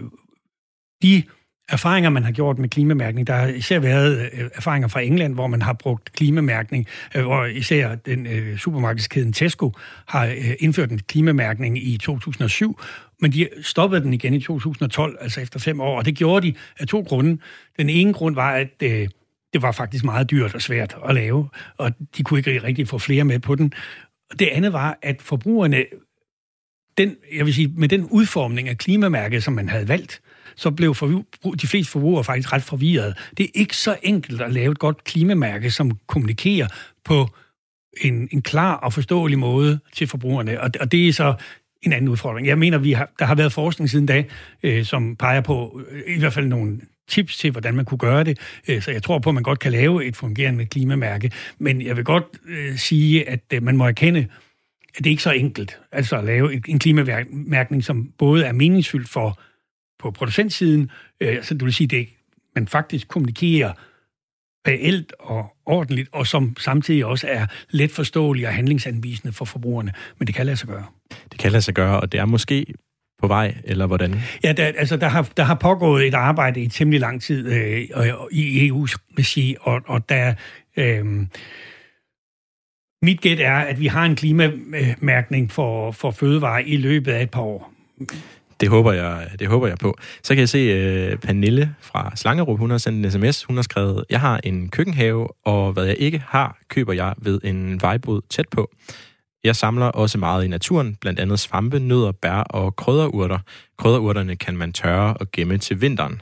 de erfaringer, man har gjort med klimamærkning. Der har især været erfaringer fra England, hvor man har brugt klimamærkning, hvor især den supermarkedskæden Tesco har indført en klimamærkning i to tusind og syv, men de stoppede den igen i to tusind og tolv, altså efter fem år, og det gjorde de af to grunde. Den ene grund var, at det var faktisk meget dyrt og svært at lave, og de kunne ikke rigtig få flere med på den. Det andet var, at forbrugerne, den, jeg vil sige, med den udformning af klimamærket, som man havde valgt, så blev de fleste forbrugere faktisk ret forvirrede. Det er ikke så enkelt at lave et godt klimamærke, som kommunikerer på en, en klar og forståelig måde til forbrugerne, og, og det er så en anden udfordring. Jeg mener, vi har, der har været forskning siden da, øh, som peger på øh, i hvert fald nogle tips til, hvordan man kunne gøre det, øh, så jeg tror på, at man godt kan lave et fungerende klimamærke, men jeg vil godt øh, sige, at øh, man må erkende, at det ikke er så enkelt, altså at lave en, en klimamærkning, som både er meningsfyldt for på producentsiden, øh, så du vil sige, at man faktisk kommunikerer reelt og ordentligt, og som samtidig også er let forståelig og handlingsanvisende for forbrugerne. Men det kan lade sig gøre. Det kan lade sig gøre, og det er måske på vej, eller hvordan? Ja, der, altså, der, har, der har pågået et arbejde i temmelig lang tid øh, i E U's regi, og, og der... Øh, mit gæt er, at vi har en klimamærkning for, for fødevarer i løbet af et par år. Det håber jeg, det håber jeg på. Så kan jeg se uh, Pernille fra Slangerup, hun har sendt en sms. Hun har skrevet, jeg har en køkkenhave, og hvad jeg ikke har, køber jeg ved en vejbod tæt på. Jeg samler også meget i naturen, blandt andet svampe, nødder, bær og krydderurter. Krydderurterne kan man tørre og gemme til vinteren.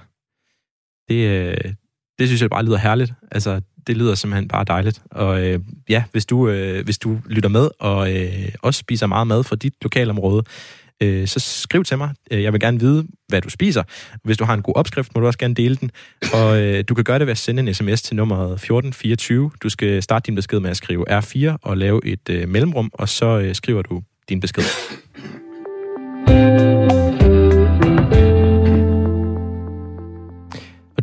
Det, uh, det synes jeg bare lyder herligt. Altså, det lyder simpelthen bare dejligt. Og øh, ja, hvis du, øh, hvis du lytter med og øh, også spiser meget mad fra dit lokalområde, øh, så skriv til mig. Jeg vil gerne vide, hvad du spiser. Hvis du har en god opskrift, må du også gerne dele den. Og øh, du kan gøre det ved at sende en sms til nummeret fjorten fireogtyve. Du skal starte din besked med at skrive R fire og lave et øh, mellemrum, og så øh, skriver du din besked.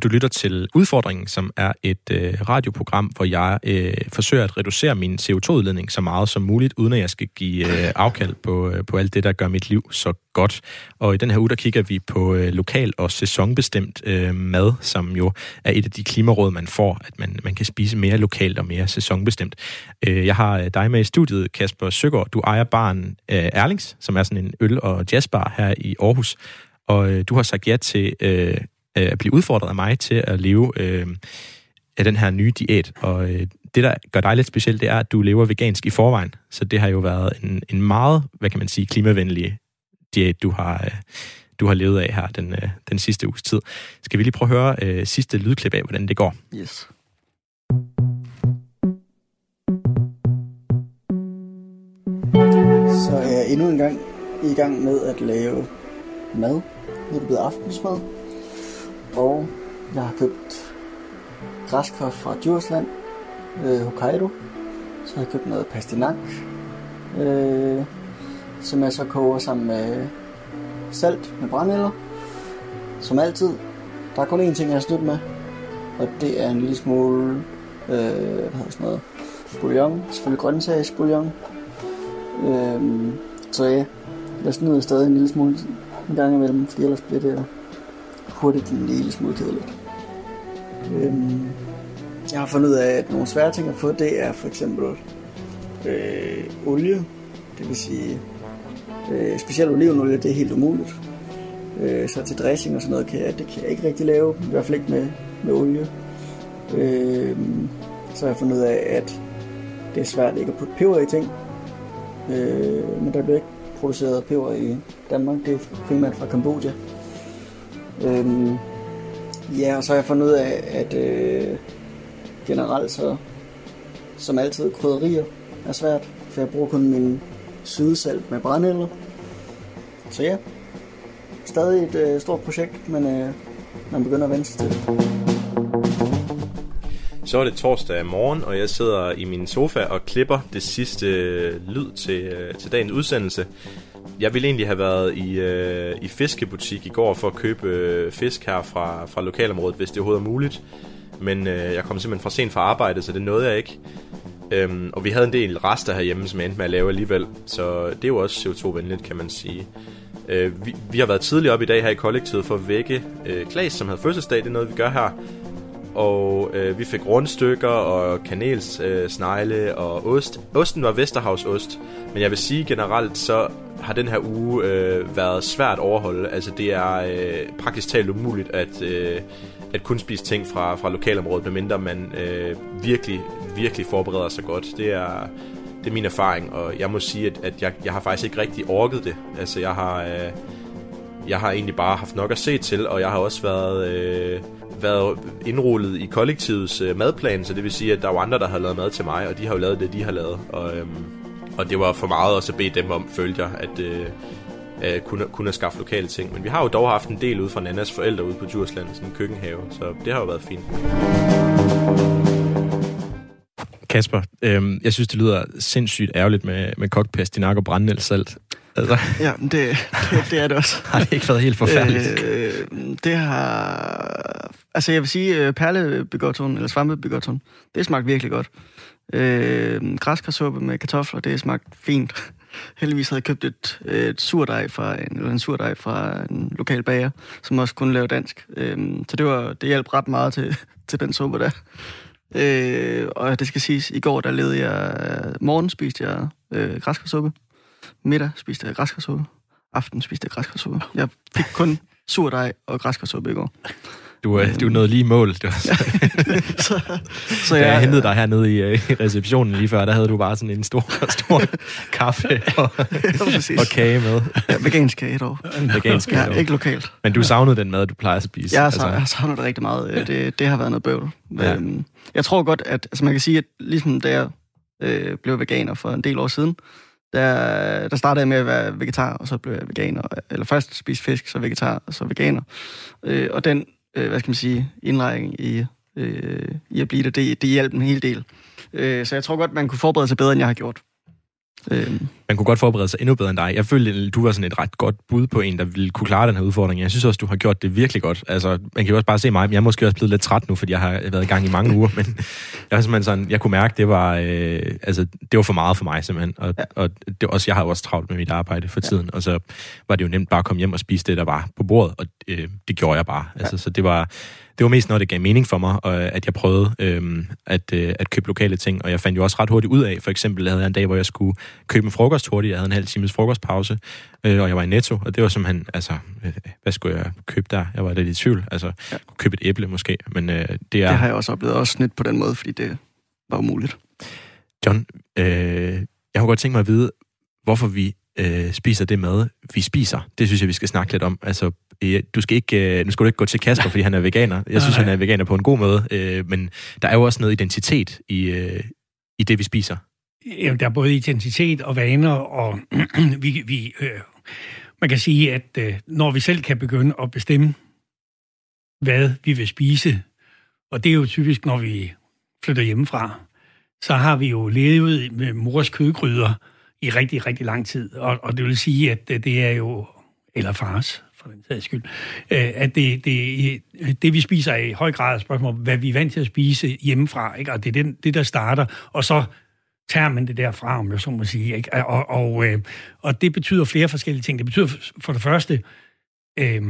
Du lytter til Udfordringen, som er et øh, radioprogram, hvor jeg øh, forsøger at reducere min C O to udledning så meget som muligt, uden at jeg skal give øh, afkald på, øh, på alt det, der gør mit liv så godt. Og i den her uge, der kigger vi på øh, lokal og sæsonbestemt øh, mad, som jo er et af de klimaråd, man får, at man, man kan spise mere lokalt og mere sæsonbestemt. Øh, jeg har dig med i studiet, Kasper Søgaard. Du ejer baren øh, Erlings, som er sådan en øl- og jazzbar her i Aarhus. Og øh, du har sagt ja til... Øh, at blive udfordret af mig til at leve øh, af den her nye diæt. Og øh, det, der gør dig lidt specielt, det er, at du lever vegansk i forvejen. Så det har jo været en, en meget, hvad kan man sige, klimavenlig diæt, du har, øh, du har levet af her den, øh, den sidste uges tid. Skal vi lige prøve at høre øh, sidste lydklip af, hvordan det går? Yes. Så er jeg endnu en gang i gang med at lave mad. Nu er det blevet aftensmad. Og jeg har købt græskar fra Djursland, øh, Hokkaido. Så har jeg købt noget pastinak, øh, som jeg så koger sammen med salt med brændenælder. Som altid, der er kun én ting, jeg har snydt med, og det er en lille smule øh, hvad hedder sådan noget, bouillon, selvfølgelig grøntsagsbouillon. Øh, så ja, jeg snyder stadig en lille smule en gang imellem, fordi ellers bliver det hurtigt en lille smule kedeligt. Øhm, jeg har fundet ud af, at nogle svære ting at få, det er for eksempel øh, olie. Det vil sige, øh, specielt olivenolie, det er helt umuligt. Øh, så til dressing og sådan noget, kan jeg, det kan jeg ikke rigtig lave, i hvert fald ikke med, med olie. Øh, så har jeg fundet ud af, at det er svært ikke at putte peber i ting. Øh, men der bliver ikke produceret peber i Danmark, det er primært fra Kambodja. Øhm, ja, og så har jeg fundet ud af, at øh, generelt så, som altid, krydderier er svært, for jeg bruger kun min sydesalt med brændenælder. Så ja, stadig et øh, stort projekt, men øh, man begynder at vende sig til. Så er det torsdag morgen, og jeg sidder i min sofa og klipper det sidste lyd til, til dagens udsendelse. Jeg ville egentlig have været i, øh, i fiskebutik i går for at købe øh, fisk her fra, fra lokalområdet, hvis det overhovedet er muligt. Men øh, jeg kom simpelthen for sent fra arbejde, så det nåede jeg ikke. Øhm, og vi havde en del rester herhjemme, som jeg endte med at lave alligevel. Så det er jo også C O to venligt, kan man sige. Øh, vi, vi har været tidligere op i dag her i kollektivet for at vække øh, Klaas, som havde fødselsdag. Det er noget, vi gør her. Og øh, vi fik rundstykker og kanelsnegle øh, og ost. Osten var Vesterhavsost, men jeg vil sige generelt, så har den her uge øh, været svært at overholde. Altså det er øh, praktisk talt umuligt at, øh, at kun spise ting fra, fra lokalområdet, medmindre man øh, virkelig, virkelig forbereder sig godt. Det er, det er min erfaring, og jeg må sige, at, at jeg, jeg har faktisk ikke rigtig orket det. Altså jeg har, øh, jeg har egentlig bare haft nok at se til, og jeg har også været... Øh, været indrullet i kollektivets øh, madplan, så det vil sige, at der var andre, der havde lavet mad til mig, og de har jo lavet det, de har lavet. Og, øhm, og det var for meget også at bede dem om, følger jeg, at øh, øh, kunne, kunne have skaffe lokale ting. Men vi har jo dog haft en del ude fra Nannas forældre ude på Djursland, sådan en køkkenhave, så det har jo været fint. Kasper, øh, jeg synes, det lyder sindssygt ærgerligt med, med kokpastinak og brændenældsalt. Altså. Ja, det, det, det er det også. Har det ikke været helt forfærdeligt? Øh, det har... Altså, jeg vil sige, perlebygotton, eller svampebygotton, det smagte virkelig godt. Øh, Græskarsuppe med kartofler, det smagte fint. Heldigvis havde jeg købt et, et surdej fra en, eller en surdej fra en lokal bager, som også kunne lave dansk. Øh, så det, var, det hjalp ret meget til, til den suppe der. Øh, og det skal siges, i går, der levede jeg... Morgen spiste jeg øh, græskarsuppe. Middag spiste jeg græskarsuppe. Aften spiste jeg græskarsuppe. Jeg fik kun surdej og græskarsuppe i går. Du er, du er nået lige mål. Det var så. så, så jeg, jeg hentede dig hernede i, i receptionen lige før, der havde du bare sådan en stor, stor kaffe og, ja, og kage med. Ja, vegansk kage dog. Vegansk kage dog. Ja, ikke lokalt. Men du savnede den mad, du plejer at spise? Jeg, altså. jeg har savnet det rigtig meget. Det, det har været noget bøvl. Ja. Jeg tror godt, at altså man kan sige, at ligesom da jeg øh, blev veganer for en del år siden, Der, der startede jeg med at være vegetar, og så blev jeg veganer. Eller først spiste fisk, så vegetar, og så veganer. Øh, og den, øh, hvad skal man sige, indregning i, øh, i at blive det, det, det hjalp en hel del. Øh, så jeg tror godt, man kunne forberede sig bedre, end jeg har gjort. Øh. Man kunne godt forberede sig endnu bedre end dig. Jeg følte, du var sådan et ret godt bud på en, der ville kunne klare den her udfordring. Jeg synes også, du har gjort det virkelig godt. Altså, man kan jo også bare se mig, men jeg er måske også blevet lidt træt nu, fordi jeg har været i gang i mange uger, men jeg var simpelthen sådan, jeg kunne mærke, det var, øh, altså, det var for meget for mig simpelthen, og, ja. og det også, jeg har også travlt med mit arbejde for tiden, ja. Og så var det jo nemt bare at komme hjem og spise det, der var på bordet, og øh, det gjorde jeg bare. Altså, ja. Så det var... Det var mest noget, det gav mening for mig, og at jeg prøvede øhm, at, øh, at købe lokale ting, og jeg fandt jo også ret hurtigt ud af, for eksempel havde jeg en dag, hvor jeg skulle købe en frokost hurtigt, jeg havde en halv times frokostpause, øh, og jeg var i Netto, og det var simpelthen, altså, øh, hvad skulle jeg købe der? Jeg var lidt i tvivl, altså, ja. Kunne købe et æble måske, men øh, det er... Det har jeg også oplevet, også snit på den måde, fordi det var umuligt. John, øh, jeg har godt tænkt mig at vide, hvorfor vi øh, spiser det mad, vi spiser. Det synes jeg, vi skal snakke lidt om, altså... Du skal ikke, nu skal du ikke gå til Kasper, fordi han er veganer. Jeg synes, han er veganer på en god måde. Men der er jo også noget identitet i, i det, vi spiser. Jamen, der er både identitet og vaner, og vi, vi, øh, man kan sige, at øh, når vi selv kan begynde at bestemme, hvad vi vil spise, og det er jo typisk, når vi flytter hjemmefra, så har vi jo levet med mors kødgryder i rigtig, rigtig lang tid. Og, og det vil sige, at det er jo... Eller fars... at det, det, det, vi spiser i høj grad er spørgsmål, hvad vi er vant til at spise hjemmefra, ikke? Og det er den, det, der starter, og så tager man det derfra, om jeg så må sige, ikke? Og, og, og det betyder flere forskellige ting. Det betyder for det første, øh,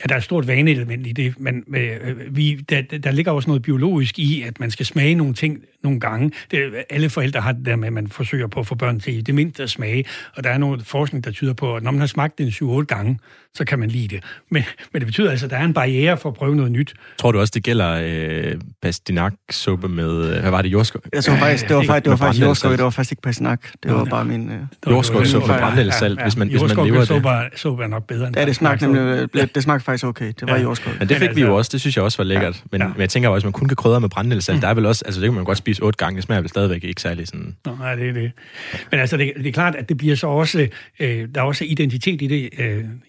at der er et stort vaneelement i det, men øh, vi, der, der ligger også noget biologisk i, at man skal smage nogle ting nogle gange. Det, alle forældre har det der med, at man forsøger på at få børn til det mindste at smage, og der er noget forskning, der tyder på, at når man har smagt den syv otte gange, så kan man lide det. Men, men det betyder altså, at der er en barriere for at prøve noget nyt. Tror du også, det gælder øh, pastinaksuppe med, hvad var det, jordskov? Det var faktisk, det var faktisk, det var faktisk jordskov, det var faktisk ikke pastinak, det var bare min... Øh... Jordskovsuppe med brændenældsalt, hvis man, hvis man lever det. Jordskovsuppe er nok bedre end... Ja, det smagte nemlig, det smagte faktisk okay, det var ja. Jordskov. Men det fik vi jo også, det synes jeg også var lækkert. Men, ja. men jeg tænker også, at man kun kan krydre med brændenældsalt, der er vel også, altså det kan man godt spise otte gange, det smager vel stadigvæk ikke særlig sådan... Nej, det er det. Men altså, det, det er klart, at det bliver så også... Øh, der er også identitet i det.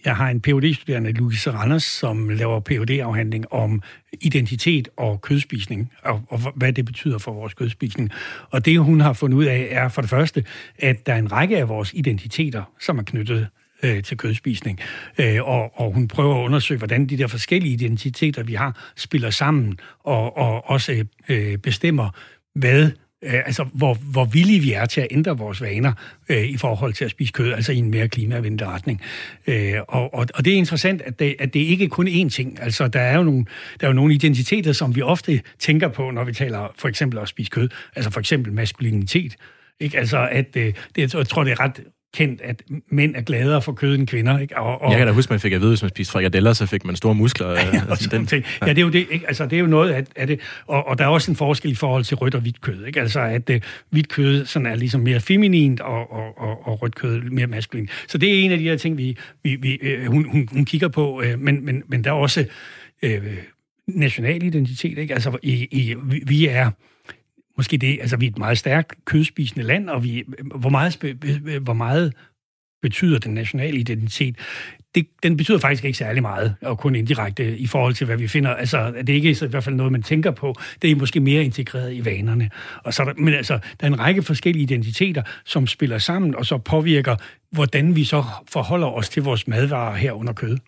Jeg har en P H D-studerende, Louise Randers, som laver P H D-afhandling om identitet og kødspisning, og, og hvad det betyder for vores kødspisning. Og det, hun har fundet ud af, er for det første, at der er en række af vores identiteter, som er knyttet øh, til kødspisning. Øh, og, og hun prøver at undersøge, hvordan de der forskellige identiteter, vi har, spiller sammen, og, og også øh, bestemmer, hvad øh, altså hvor, hvor villige vi er til at ændre vores vaner øh, i forhold til at spise kød, altså i en mere klimavenlig retning. Øh, og, og, og det er interessant, at det, at det ikke kun er én ting. Altså der er jo nogle, der er jo nogle identiteter, som vi ofte tænker på, når vi taler for eksempel at spise kød, altså for eksempel maskulinitet. Ikke? Altså at, øh, det, jeg tror det er ret kendt, at mænd er gladere for kød end kvinder. Ikke? Og, og... Jeg kan da huske, man fik at vide, hvis man spiste frikadeller, så fik man store muskler. Ja, altså, den... ting. Ja, det er jo det. Ikke? Altså, det er jo noget af, af det. Og, og der er også en forskel i forhold til rødt og hvidt kød. Ikke? Altså, at uh, hvidt kød sådan er ligesom mere feminint, og, og, og, og rødt kød mere maskulint. Så det er en af de her ting, vi, vi, vi, øh, hun, hun, hun kigger på. Øh, men, men, men der er også øh, national identitet. Ikke? Altså, i, i, vi er... Måske det, altså vi er et meget stærkt kødspisende land, og vi, hvor, meget, hvor meget betyder den nationale identitet? Det, den betyder faktisk ikke særlig meget, og kun indirekte i forhold til, hvad vi finder. Altså, det er ikke i hvert fald noget, man tænker på. Det er måske mere integreret i vanerne. Og så der, men altså, der er en række forskellige identiteter, som spiller sammen, og så påvirker, hvordan vi så forholder os til vores madvarer her under kød.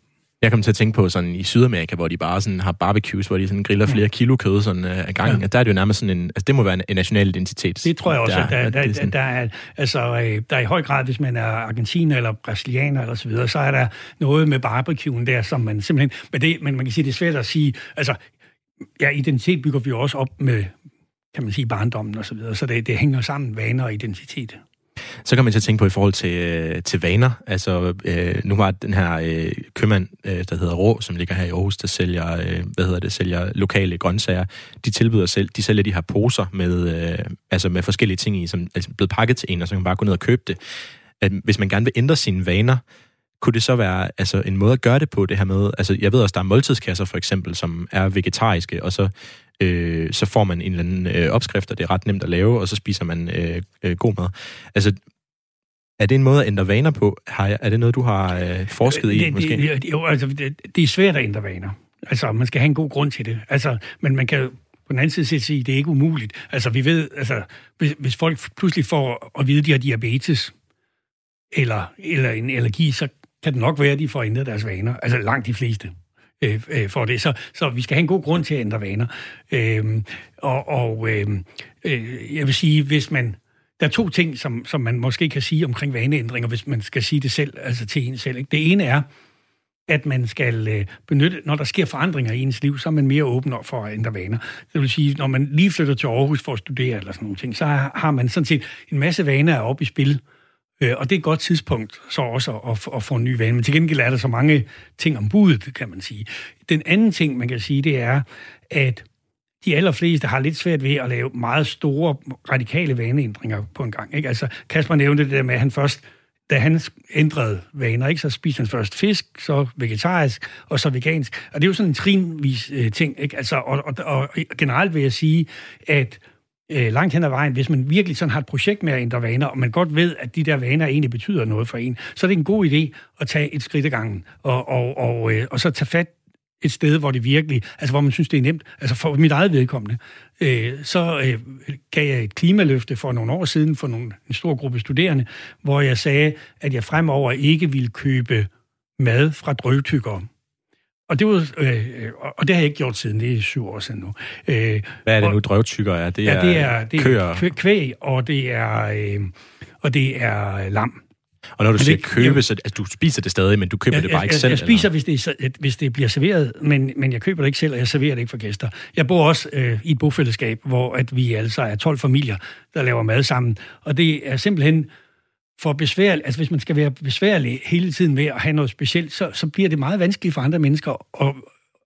Jeg kom til at tænke på sådan i Sydamerika, hvor de bare sådan har barbecues, hvor de sådan griller flere kilo kød sådan øh, af gangen. Ja. Der er det jo nærmest sådan en, altså det må være en, en national identitet. Det tror jeg også. Der, der, der, der, der er altså øh, der er i høj grad, hvis man er argentiner eller brasilianer eller så videre, så er der noget med barbecuen der, som man simpelthen. Men det, men man kan sige, det er svært at sige. Altså, ja, identitet bygger vi jo også op med, kan man sige, barndommen og så videre. Så det, det hænger sammen, vaner og identitet. Så kan man så tænke på i forhold til, øh, til vaner. Altså, øh, nu var den her øh, købmand, øh, der hedder Rå, som ligger her i Aarhus, der sælger, øh, hvad hedder det, sælger lokale grøntsager. De tilbyder selv, de sælger de her poser med, øh, altså med forskellige ting i, som er blevet pakket til en, og så kan man bare gå ned og købe det. At hvis man gerne vil ændre sine vaner, kunne det så være altså, en måde at gøre det på, det her med, altså jeg ved også, der er måltidskasser for eksempel, som er vegetariske, og så Øh, så får man en eller anden øh, opskrift, og det er ret nemt at lave, og så spiser man øh, øh, god mad. Altså, er det en måde at ændre vaner på? Har, er det noget, du har øh, forsket i, det, måske? Det, det, jo, altså, det, det er svært at ændre vaner. Altså, man skal have en god grund til det. Altså, men man kan på den anden side sige, at det er ikke umuligt. Altså, vi ved, altså, hvis, hvis folk pludselig får at vide, at de har diabetes, eller, eller en allergi, så kan det nok være, at de får ændret deres vaner. Altså, langt de fleste for det. Så, så vi skal have en god grund til at ændre vaner. Øhm, og og øhm, øh, jeg vil sige, hvis man... Der er to ting, som, som man måske kan sige omkring vaneændringer, hvis man skal sige det selv, altså til en selv. Ikke? Det ene er, at man skal benytte... Når der sker forandringer i ens liv, så er man mere åben for at ændre vaner. Det vil sige, når man lige flytter til Aarhus for at studere eller sådan nogle ting, så har man sådan set en masse vaner op i spil. Og det er et godt tidspunkt så også at, at få en ny vane. Men til gengæld er der så mange ting om budet, kan man sige. Den anden ting, man kan sige, det er, at de allerfleste har lidt svært ved at lave meget store, radikale vaneændringer på en gang. Ikke? Altså, Kasper nævnte det der med, at han først, da han ændrede vaner, ikke, så spiste han først fisk, så vegetarisk og så vegansk. Og det er jo sådan en trinvis øh, ting. Ikke? Altså, og, og, og generelt vil jeg sige, at langt hen ad vejen, hvis man virkelig sådan har et projekt med at ændre vaner, og man godt ved, at de der vaner egentlig betyder noget for en, så er det en god idé at tage et skridt ad gangen, og, og, og, og så tage fat et sted, hvor det virkelig, altså hvor man synes, det er nemt. Altså for mit eget vedkommende, øh, så øh, gav jeg et klimaløfte for nogle år siden, for nogle, en stor gruppe studerende, hvor jeg sagde, at jeg fremover ikke ville købe mad fra drøvtykkere. Og det, var, øh, og det har jeg ikke gjort siden, det er syv år siden nu. Øh, Hvad er det og, nu, drøvtykker er? Det er, ja, det er, det er køer. Kvæg, og det er, øh, og det er lam. Og når du og siger det, købe, så altså, du spiser det stadig, men du køber jeg, det bare jeg, ikke jeg, selv? Jeg spiser, hvis det, hvis det bliver serveret, men, men jeg køber det ikke selv, og jeg serverer det ikke for gæster. Jeg bor også øh, i et bofællesskab, hvor at vi altså er tolv familier, der laver mad sammen. Og det er simpelthen... For besvær, altså hvis man skal være besværlig hele tiden med at have noget specielt, så, så bliver det meget vanskeligt for andre mennesker. Og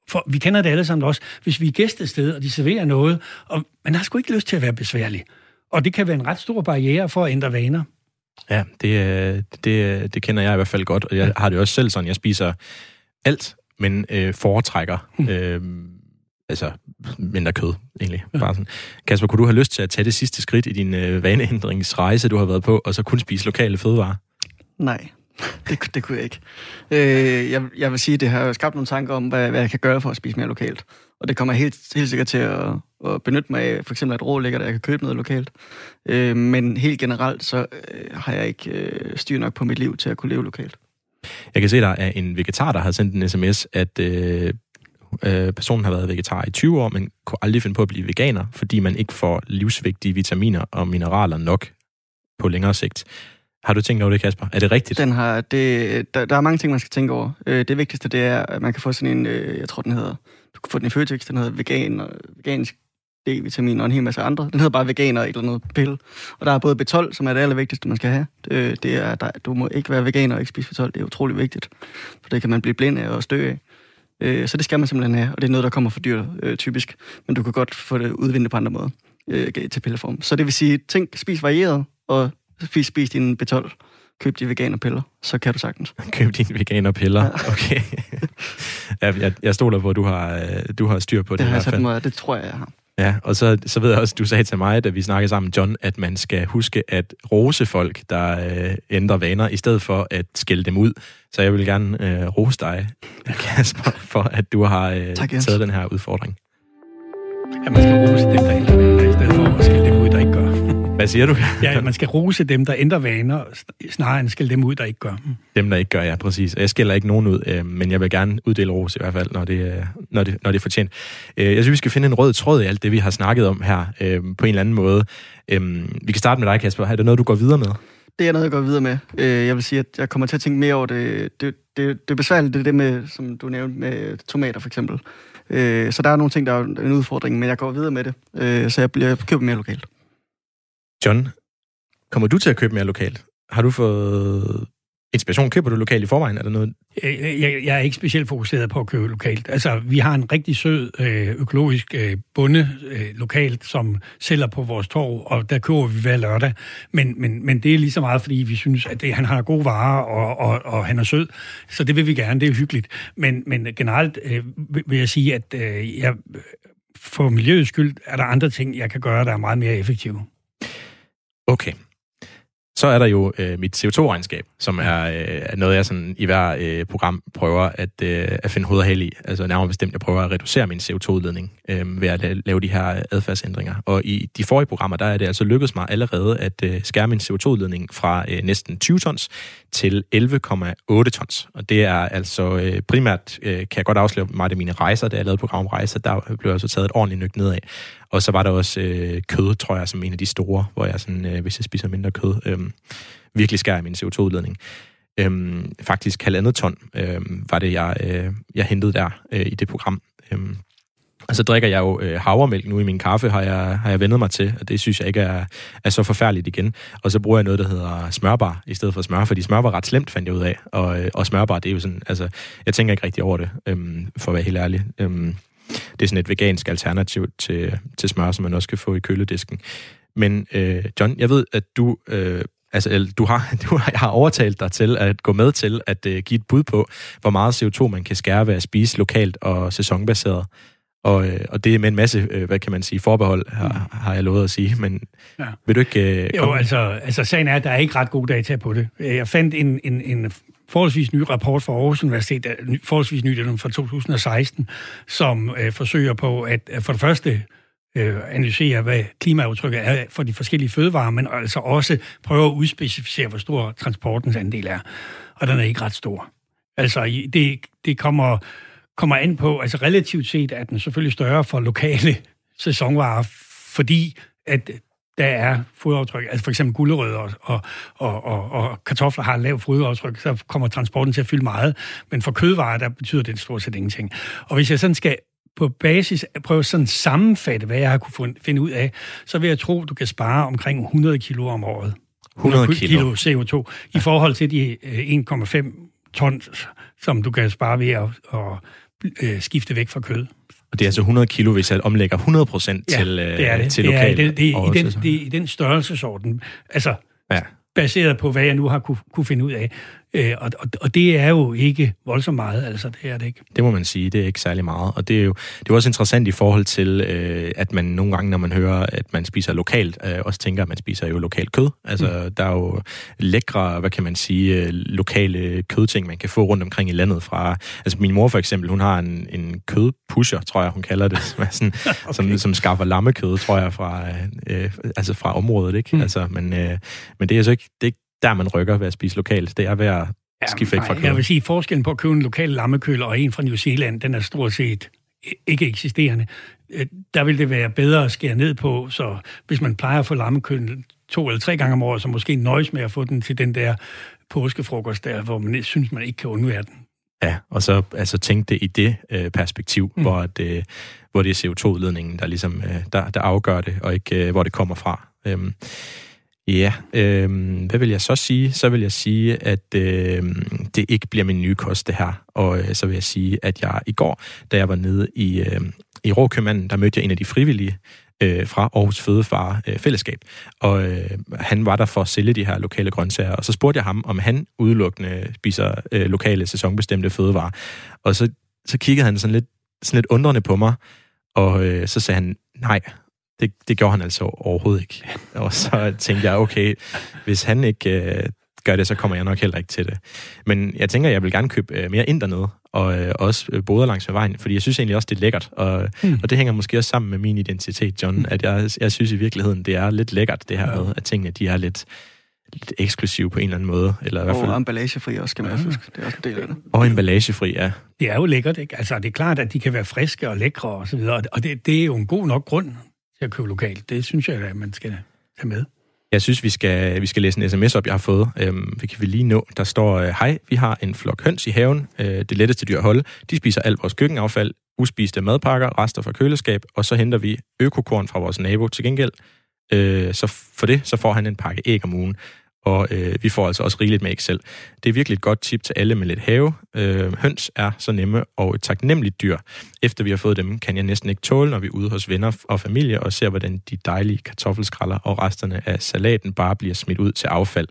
for, vi kender det alle sammen også. Hvis vi er gæster et sted, og de serverer noget, og man har sgu ikke lyst til at være besværlig. Og det kan være en ret stor barriere for at ændre vaner. Ja, det, det, det kender jeg i hvert fald godt. Og jeg har det også selv sådan, jeg spiser alt, men øh, foretrækker... Øh, altså mindre kød, egentlig. Bare sådan. Kasper, kunne du have lyst til at tage det sidste skridt i din øh, vaneændringsrejse, du har været på, og så kun spise lokale fødevarer? Nej, det, det kunne jeg ikke. Øh, jeg, jeg vil sige, det har skabt nogle tanker om, hvad, hvad jeg kan gøre for at spise mere lokalt. Og det kommer jeg helt, helt sikkert til at, at benytte mig af. For eksempel at Rå ligger, der jeg kan købe noget lokalt. Øh, men helt generelt, så øh, har jeg ikke øh, styr nok på mit liv til at kunne leve lokalt. Jeg kan se, der er en vegetar, der har sendt en sms, at... Øh, Øh, personen har været vegetar i tyve år, men kunne aldrig finde på at blive veganer, fordi man ikke får livsvigtige vitaminer og mineraler nok på længere sigt. Har du tænkt over det, Kasper? Er det rigtigt? Den har, det, der, der er mange ting, man skal tænke over. Det vigtigste, det er, at man kan få sådan en, jeg tror, den hedder, du kan få den i Føtex, den hedder vegan, vegansk D-vitamin og en hel masse andre. Den hedder bare veganer og et eller andet pille. Og der er både B tolv, som er det allervigtigste, man skal have. Det, det er, der, du må ikke være veganer og ikke spise B tolv. Det er utrolig vigtigt, for det kan man blive blind af og stø af. Så det skal man simpelthen have, og det er noget, der kommer for dyrt typisk. Men du kan godt få det udvindet på andre måder til pilleform. Så det vil sige, tænk, spis varieret, og Spis, spis din B tolv. Køb de veganerpiller, så kan du sagtens. Køb dine veganerpiller, ja. Okay. jeg, jeg, jeg stoler på, at du har, du har styr på det, det her. Det har jeg, det tror jeg, jeg har. Ja, og så, så ved jeg også, du sagde til mig, da vi snakkede sammen, John, at man skal huske at rose folk, der øh, ændrer vaner, i stedet for at skælde dem ud. Så jeg vil gerne øh, rose dig, Kasper, for at du har øh, tak, taget den her udfordring. Ja, man skal rose dem, der ændrer vaner, i stedet for at skælde dem ud, der ikke gør. Hvad siger du? Ja, man skal rose dem, der ændrer vaner, snarere end skælde dem ud, der ikke gør. Dem, der ikke gør, ja, præcis. Jeg skælder ikke nogen ud, øh, men jeg vil gerne uddele ros i hvert fald, når det, når det, når det er fortjent. Øh, jeg synes, vi skal finde en rød tråd i alt det, vi har snakket om her, øh, på en eller anden måde. Øh, vi kan starte med dig, Kasper. Er det noget, du går videre med? Det er noget, jeg går videre med. Øh, jeg vil sige, at jeg kommer til at tænke mere over det. Det, det, det er besværligt, det er det med, som du nævnte, med tomater for eksempel. Øh, så der er nogle ting, der er en udfordring, men jeg går videre med det, øh, så jeg, jeg køber mere lokalt. John, kommer du til at købe mere lokalt? Har du fået inspiration? Køber du lokalt i forvejen? Er der noget? Jeg, jeg, jeg er ikke specielt fokuseret på at købe lokalt. Altså, vi har en rigtig sød økologisk bonde lokalt, som sælger på vores torv, og der køber vi hver lørdag. Men, men, men det er lige så meget, fordi vi synes, at det, han har gode varer, og, og, og han er sød. Så det vil vi gerne. Det er hyggeligt. Men, men generelt øh, vil jeg sige, at øh, jeg, for miljøets skyld er der andre ting, jeg kan gøre, der er meget mere effektive. Okay. Så er der jo øh, mit C O to-regnskab, som er øh, noget, jeg sådan i hver øh, program prøver at, øh, at finde hoved og hale i. Altså nærmere bestemt, jeg prøver at reducere min C O to-udledning øh, ved at lave de her adfærdsændringer. Og i de forrige programmer, der er det altså lykkedes mig allerede at øh, skære min C O to-udledning fra øh, næsten tyve tons til elleve komma otte tons. Og det er altså øh, primært, øh, kan jeg godt afsløre mig, det mine rejser, da jeg lavede program om rejser, der blev jeg så taget et ordentligt nøgt nedad. Og så var der også øh, kød, tror jeg, som en af de store, hvor jeg sådan, øh, hvis jeg spiser mindre kød, øh, virkelig skærer jeg min C O to-udledning. Øh, faktisk halvandet ton øh, var det, jeg, øh, jeg hentede der øh, i det program. Øh, og så drikker jeg jo øh, havremælk nu i min kaffe, har jeg, har jeg vendet mig til, og det synes jeg ikke er, er så forfærdeligt igen. Og så bruger jeg noget, der hedder smørbar i stedet for smør, fordi smør var ret slemt, fandt jeg ud af. Og, øh, og smørbar, det er jo sådan, altså, jeg tænker ikke rigtig over det, øh, for at være helt ærlig. Øh, Det er sådan et vegansk alternativ til, til smør, som man også kan få i køledisken. Men øh, John, jeg ved, at du, øh, altså, du, har, du har overtalt dig til at gå med til at øh, give et bud på, hvor meget C O to man kan skære ved at spise lokalt og sæsonbaseret. Og, øh, og det er med en masse, øh, hvad kan man sige, forbehold, har, har jeg lovet at sige. Men ja. Vil du ikke... Øh, jo, altså, altså sagen er, at der er ikke ret gode data på det. Jeg fandt en... en, en forholdsvis ny rapport fra Aarhus Universitet, forholdsvis ny den fra to tusind og seksten, som øh, forsøger på at for det første øh, analysere, hvad klimaaftrykket er for de forskellige fødevarer, men altså også prøve at udspecificere, hvor stor transportens andel er. Og den er ikke ret stor. Altså, det, det kommer, kommer an på, altså relativt set er den selvfølgelig større for lokale sæsonvarer, fordi at der er fodaftryk, altså for eksempel gulerødder og, og, og, og kartofler har lav fodaftryk, så kommer transporten til at fylde meget. Men for kødvarer, der betyder det stort set ingenting. Og hvis jeg sådan skal på basis prøve sådan sammenfatte, hvad jeg har kunne finde ud af, så vil jeg tro, du kan spare omkring hundrede kilo om året. hundrede kilo C O to i forhold til de en komma fem tons, som du kan spare ved at, at skifte væk fra kød. Og det er altså hundrede kilo, hvis jeg omlægger hundrede procent til lokalt. Ja, det er det. Det er, det, det, i den, det er i den størrelsesorden, altså ja. Baseret på, hvad jeg nu har kunne, kunne finde ud af. Øh, og, og, og det er jo ikke voldsomt meget, altså det er det ikke. Det må man sige, det er ikke særlig meget. Og det er jo det er også interessant i forhold til, øh, at man nogle gange, når man hører, at man spiser lokalt, øh, også tænker, at man spiser jo lokalt kød. Altså mm. der er jo lækre, hvad kan man sige, lokale kødting, man kan få rundt omkring i landet fra. Altså min mor for eksempel, hun har en, en kødpusher, tror jeg, hun kalder det, som, sådan, okay. som, som skaffer lammekød, tror jeg, fra, øh, altså fra området, ikke? Mm. Altså, men, øh, men det er så ikke... Det er der man rykker ved at spise lokalt, det er ved at skifte væk fra kød. Jeg vil sige, forskellen på at købe en lokal lammekøl og en fra New Zealand, den er stort set ikke eksisterende, der vil det være bedre at skære ned på, så hvis man plejer at få lammekød to eller tre gange om året, så måske nøjes med at få den til den der påskefrokost der, hvor man synes, man ikke kan undvære den. Ja, og så altså, tænke det i det øh, perspektiv, mm. hvor, at, øh, hvor det er C O to-udledningen, der, ligesom, øh, der, der afgør det, og ikke øh, hvor det kommer fra. Øhm, ja, øh, hvad vil jeg så sige? Så vil jeg sige, at øh, det ikke bliver min nye kost, det her. Og øh, så vil jeg sige, at jeg i går, da jeg var nede i, øh, i Rå Købmanden, der mødte jeg en af de frivillige, fra Aarhus Fødevarefællesskab, og øh, han var der for at sælge de her lokale grøntsager, og så spurgte jeg ham, om han udelukkende spiser øh, lokale, sæsonbestemte fødevarer, og så, så kiggede han sådan lidt, sådan lidt undrende på mig, og øh, så sagde han, nej, det, det gjorde han altså overhovedet ikke, og så tænkte jeg, okay, hvis han ikke øh, gør det, så kommer jeg nok heller ikke til det. Men jeg tænker, jeg vil gerne købe øh, mere ind dernede, og øh, også øh, boder langs med vejen, fordi jeg synes egentlig også, det er lækkert, og, mm. og det hænger måske også sammen med min identitet, John, mm. at jeg, jeg synes i virkeligheden, det er lidt lækkert, det her ja. med, at tingene, de er lidt, lidt eksklusive på en eller anden måde. Eller i hvert fald... Og emballagefri også, skal man ja. huske. Det er også en del af det. Og emballagefri, ja. Det er jo lækkert, ikke? Altså, det er klart, at de kan være friske og lækre og så videre, og det, det er jo en god nok grund til at købe lokalt. Det synes jeg, at man skal have med. Jeg synes, vi skal, vi skal læse en sms op, jeg har fået. Øhm, vi kan vi lige nå. Der står, hej, vi har en flok høns i haven. Øh, det letteste dyr at holde. De spiser alt vores køkkenaffald, uspiste madpakker, rester fra køleskab, og så henter vi økokorn fra vores nabo til gengæld. Øh, så for det, så får han en pakke æg om ugen. Og øh, vi får altså også rigeligt med æg selv. Det er virkelig et godt tip til alle med lidt have. Øh, høns er så nemme og et taknemmeligt dyr. Efter vi har fået dem, kan jeg næsten ikke tåle, når vi er ude hos venner og familie og ser, hvordan de dejlige kartoffelskralder og resterne af salaten bare bliver smidt ud til affald.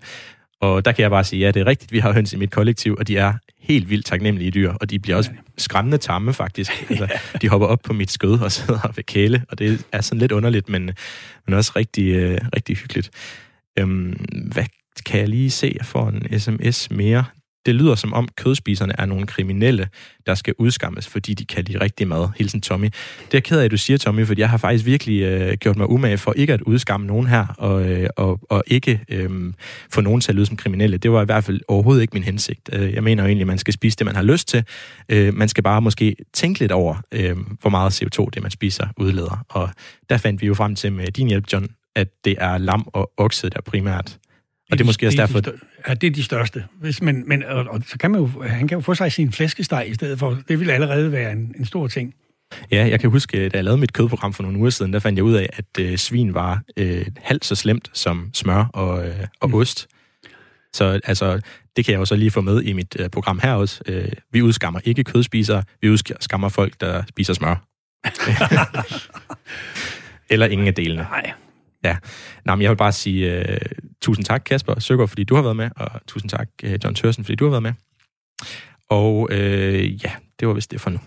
Og der kan jeg bare sige, ja, det er rigtigt, vi har høns i mit kollektiv, og de er helt vildt taknemmelige dyr, og de bliver også skræmmende tamme, faktisk. Altså, de hopper op på mit skød og sidder ved kæle, og det er sådan lidt underligt, men, men også rigtig, øh, rigtig hyggeligt. Øhm, hvad kan jeg lige se? Jeg får en sms mere. Det lyder som om kødspiserne er nogle kriminelle, der skal udskammes, fordi de kan lide rigtig mad. Hilsen Tommy. Det er ked af, at du siger, Tommy, fordi jeg har faktisk virkelig øh, gjort mig umage for ikke at udskamme nogen her, og, øh, og, og ikke øh, få nogen til at lyde som kriminelle. Det var i hvert fald overhovedet ikke min hensigt. Jeg mener jo egentlig, at man skal spise det, man har lyst til. Øh, man skal bare måske tænke lidt over, øh, hvor meget C O to det, man spiser, udleder. Og der fandt vi jo frem til med din hjælp, John, at det er lam og okse, der primært. Og det, det er måske det, også derfor... De stør- ja, det er de største. Hvis man, men, og, og så kan man jo, han kan jo få sig sin flæskesteg i stedet for. Det ville allerede være en, en stor ting. Ja, jeg kan huske, da jeg lavede mit kødprogram for nogle uger siden, der fandt jeg ud af, at øh, svin var øh, halvt så slemt som smør og, øh, og mm. ost. Så altså, det kan jeg jo så lige få med i mit øh, program her også. Øh, vi udskammer ikke kødspisere, vi udskammer folk, der spiser smør. Eller ingen af delene. Nej. Ja, Nå, men jeg vil bare sige uh, tusind tak, Kasper Søgaard, fordi du har været med, og tusind tak, uh, John Tøresen, fordi du har været med. Og uh, ja, det var vist det for nu.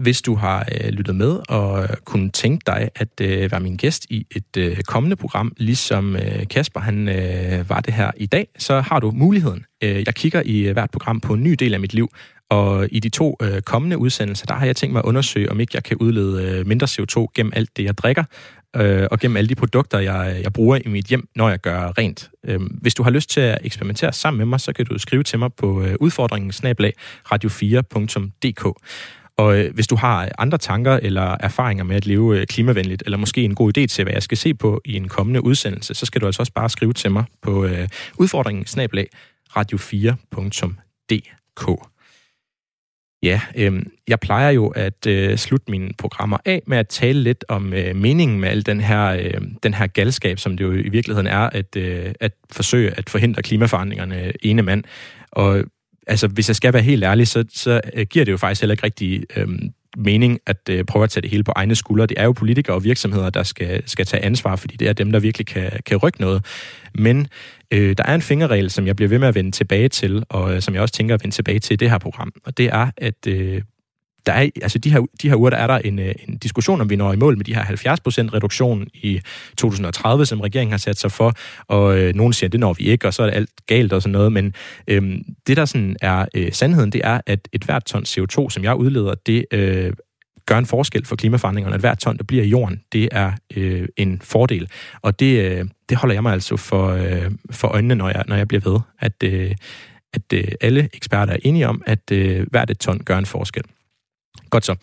Hvis du har øh, lyttet med og øh, kunne tænke dig at øh, være min gæst i et øh, kommende program, ligesom øh, Kasper han øh, var det her i dag, så har du muligheden. Øh, jeg kigger i hvert program på en ny del af mit liv, og i de to øh, kommende udsendelser, der har jeg tænkt mig at undersøge, om ikke jeg kan udlede øh, mindre C O to gennem alt det, jeg drikker, øh, og gennem alle de produkter, jeg, jeg bruger i mit hjem, når jeg gør rent. Øh, hvis du har lyst til at eksperimentere sammen med mig, så kan du skrive til mig på øh, udfordringen bindestreg radio fire punktum d k. Og hvis du har andre tanker eller erfaringer med at leve klimavenligt, eller måske en god idé til, hvad jeg skal se på i en kommende udsendelse, så skal du altså også bare skrive til mig på øh, udfordringen bindestreg radio fire punktum d k. Ja, øh, jeg plejer jo at øh, slutte mine programmer af med at tale lidt om øh, meningen med al den her, øh, den her galskab, som det jo i virkeligheden er, at, øh, at forsøge at forhindre klimaforandringerne ene mand. Og altså, hvis jeg skal være helt ærlig, så, så giver det jo faktisk heller ikke rigtig øhm, mening at øh, prøve at tage det hele på egne skuldre. Det er jo politikere og virksomheder, der skal, skal tage ansvar, fordi det er dem, der virkelig kan, kan rykke noget. Men øh, der er en fingerregel, som jeg bliver ved med at vende tilbage til, og øh, som jeg også tænker at vende tilbage til i det her program. Og det er, at øh, der er, altså de her, de her uger, der er der en, en diskussion, om vi når i mål med de her halvfjerds procent reduktion i to tusind og tredive, som regeringen har sat sig for, og øh, nogen siger, det når vi ikke, og så er det alt galt og sådan noget, men øh, det der sådan er øh, sandheden, det er, at et hvert ton C O to, som jeg udleder, det øh, gør en forskel for klimaforandringerne, at hvert ton, der bliver i jorden, det er øh, en fordel, og det, øh, det holder jeg mig altså for, øh, for øjnene, når jeg, når jeg bliver ved, at øh, at øh, alle eksperter er enige om, at øh, hvert et ton gør en forskel. Godt så.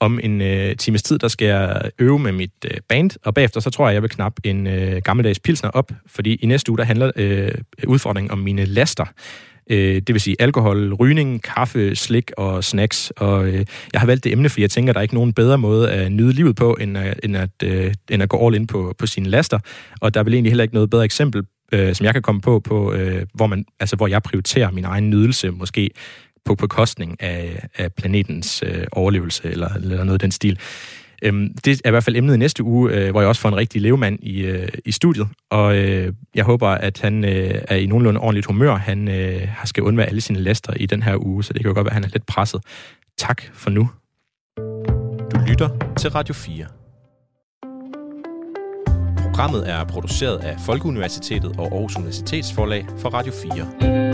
Om en øh, times tid, der skal jeg øve med mit øh, band, og bagefter så tror jeg, jeg vil knap en øh, gammeldags pilsner op, fordi i næste uge, der handler øh, udfordringen om mine laster. Øh, det vil sige alkohol, rygning, kaffe, slik og snacks. Og øh, jeg har valgt det emne, fordi jeg tænker, der er ikke nogen bedre måde at nyde livet på, end, øh, end, at, øh, end at gå all in på, på sine laster. Og der er vel egentlig heller ikke noget bedre eksempel, øh, som jeg kan komme på, på øh, hvor, man, altså, hvor jeg prioriterer min egen nydelse måske, på bekostning af, af planetens øh, overlevelse, eller, eller noget af den stil. Øhm, det er i hvert fald emnet i næste uge, øh, hvor jeg også får en rigtig levemand i, øh, i studiet, og øh, jeg håber, at han øh, er i nogenlunde ordentligt humør. Han øh, skal undvære alle sine laster i den her uge, så det kan jo godt være, at han er lidt presset. Tak for nu. Du lytter til Radio fire. Programmet er produceret af Folkeuniversitetet og Aarhus Universitetsforlag for Radio fire.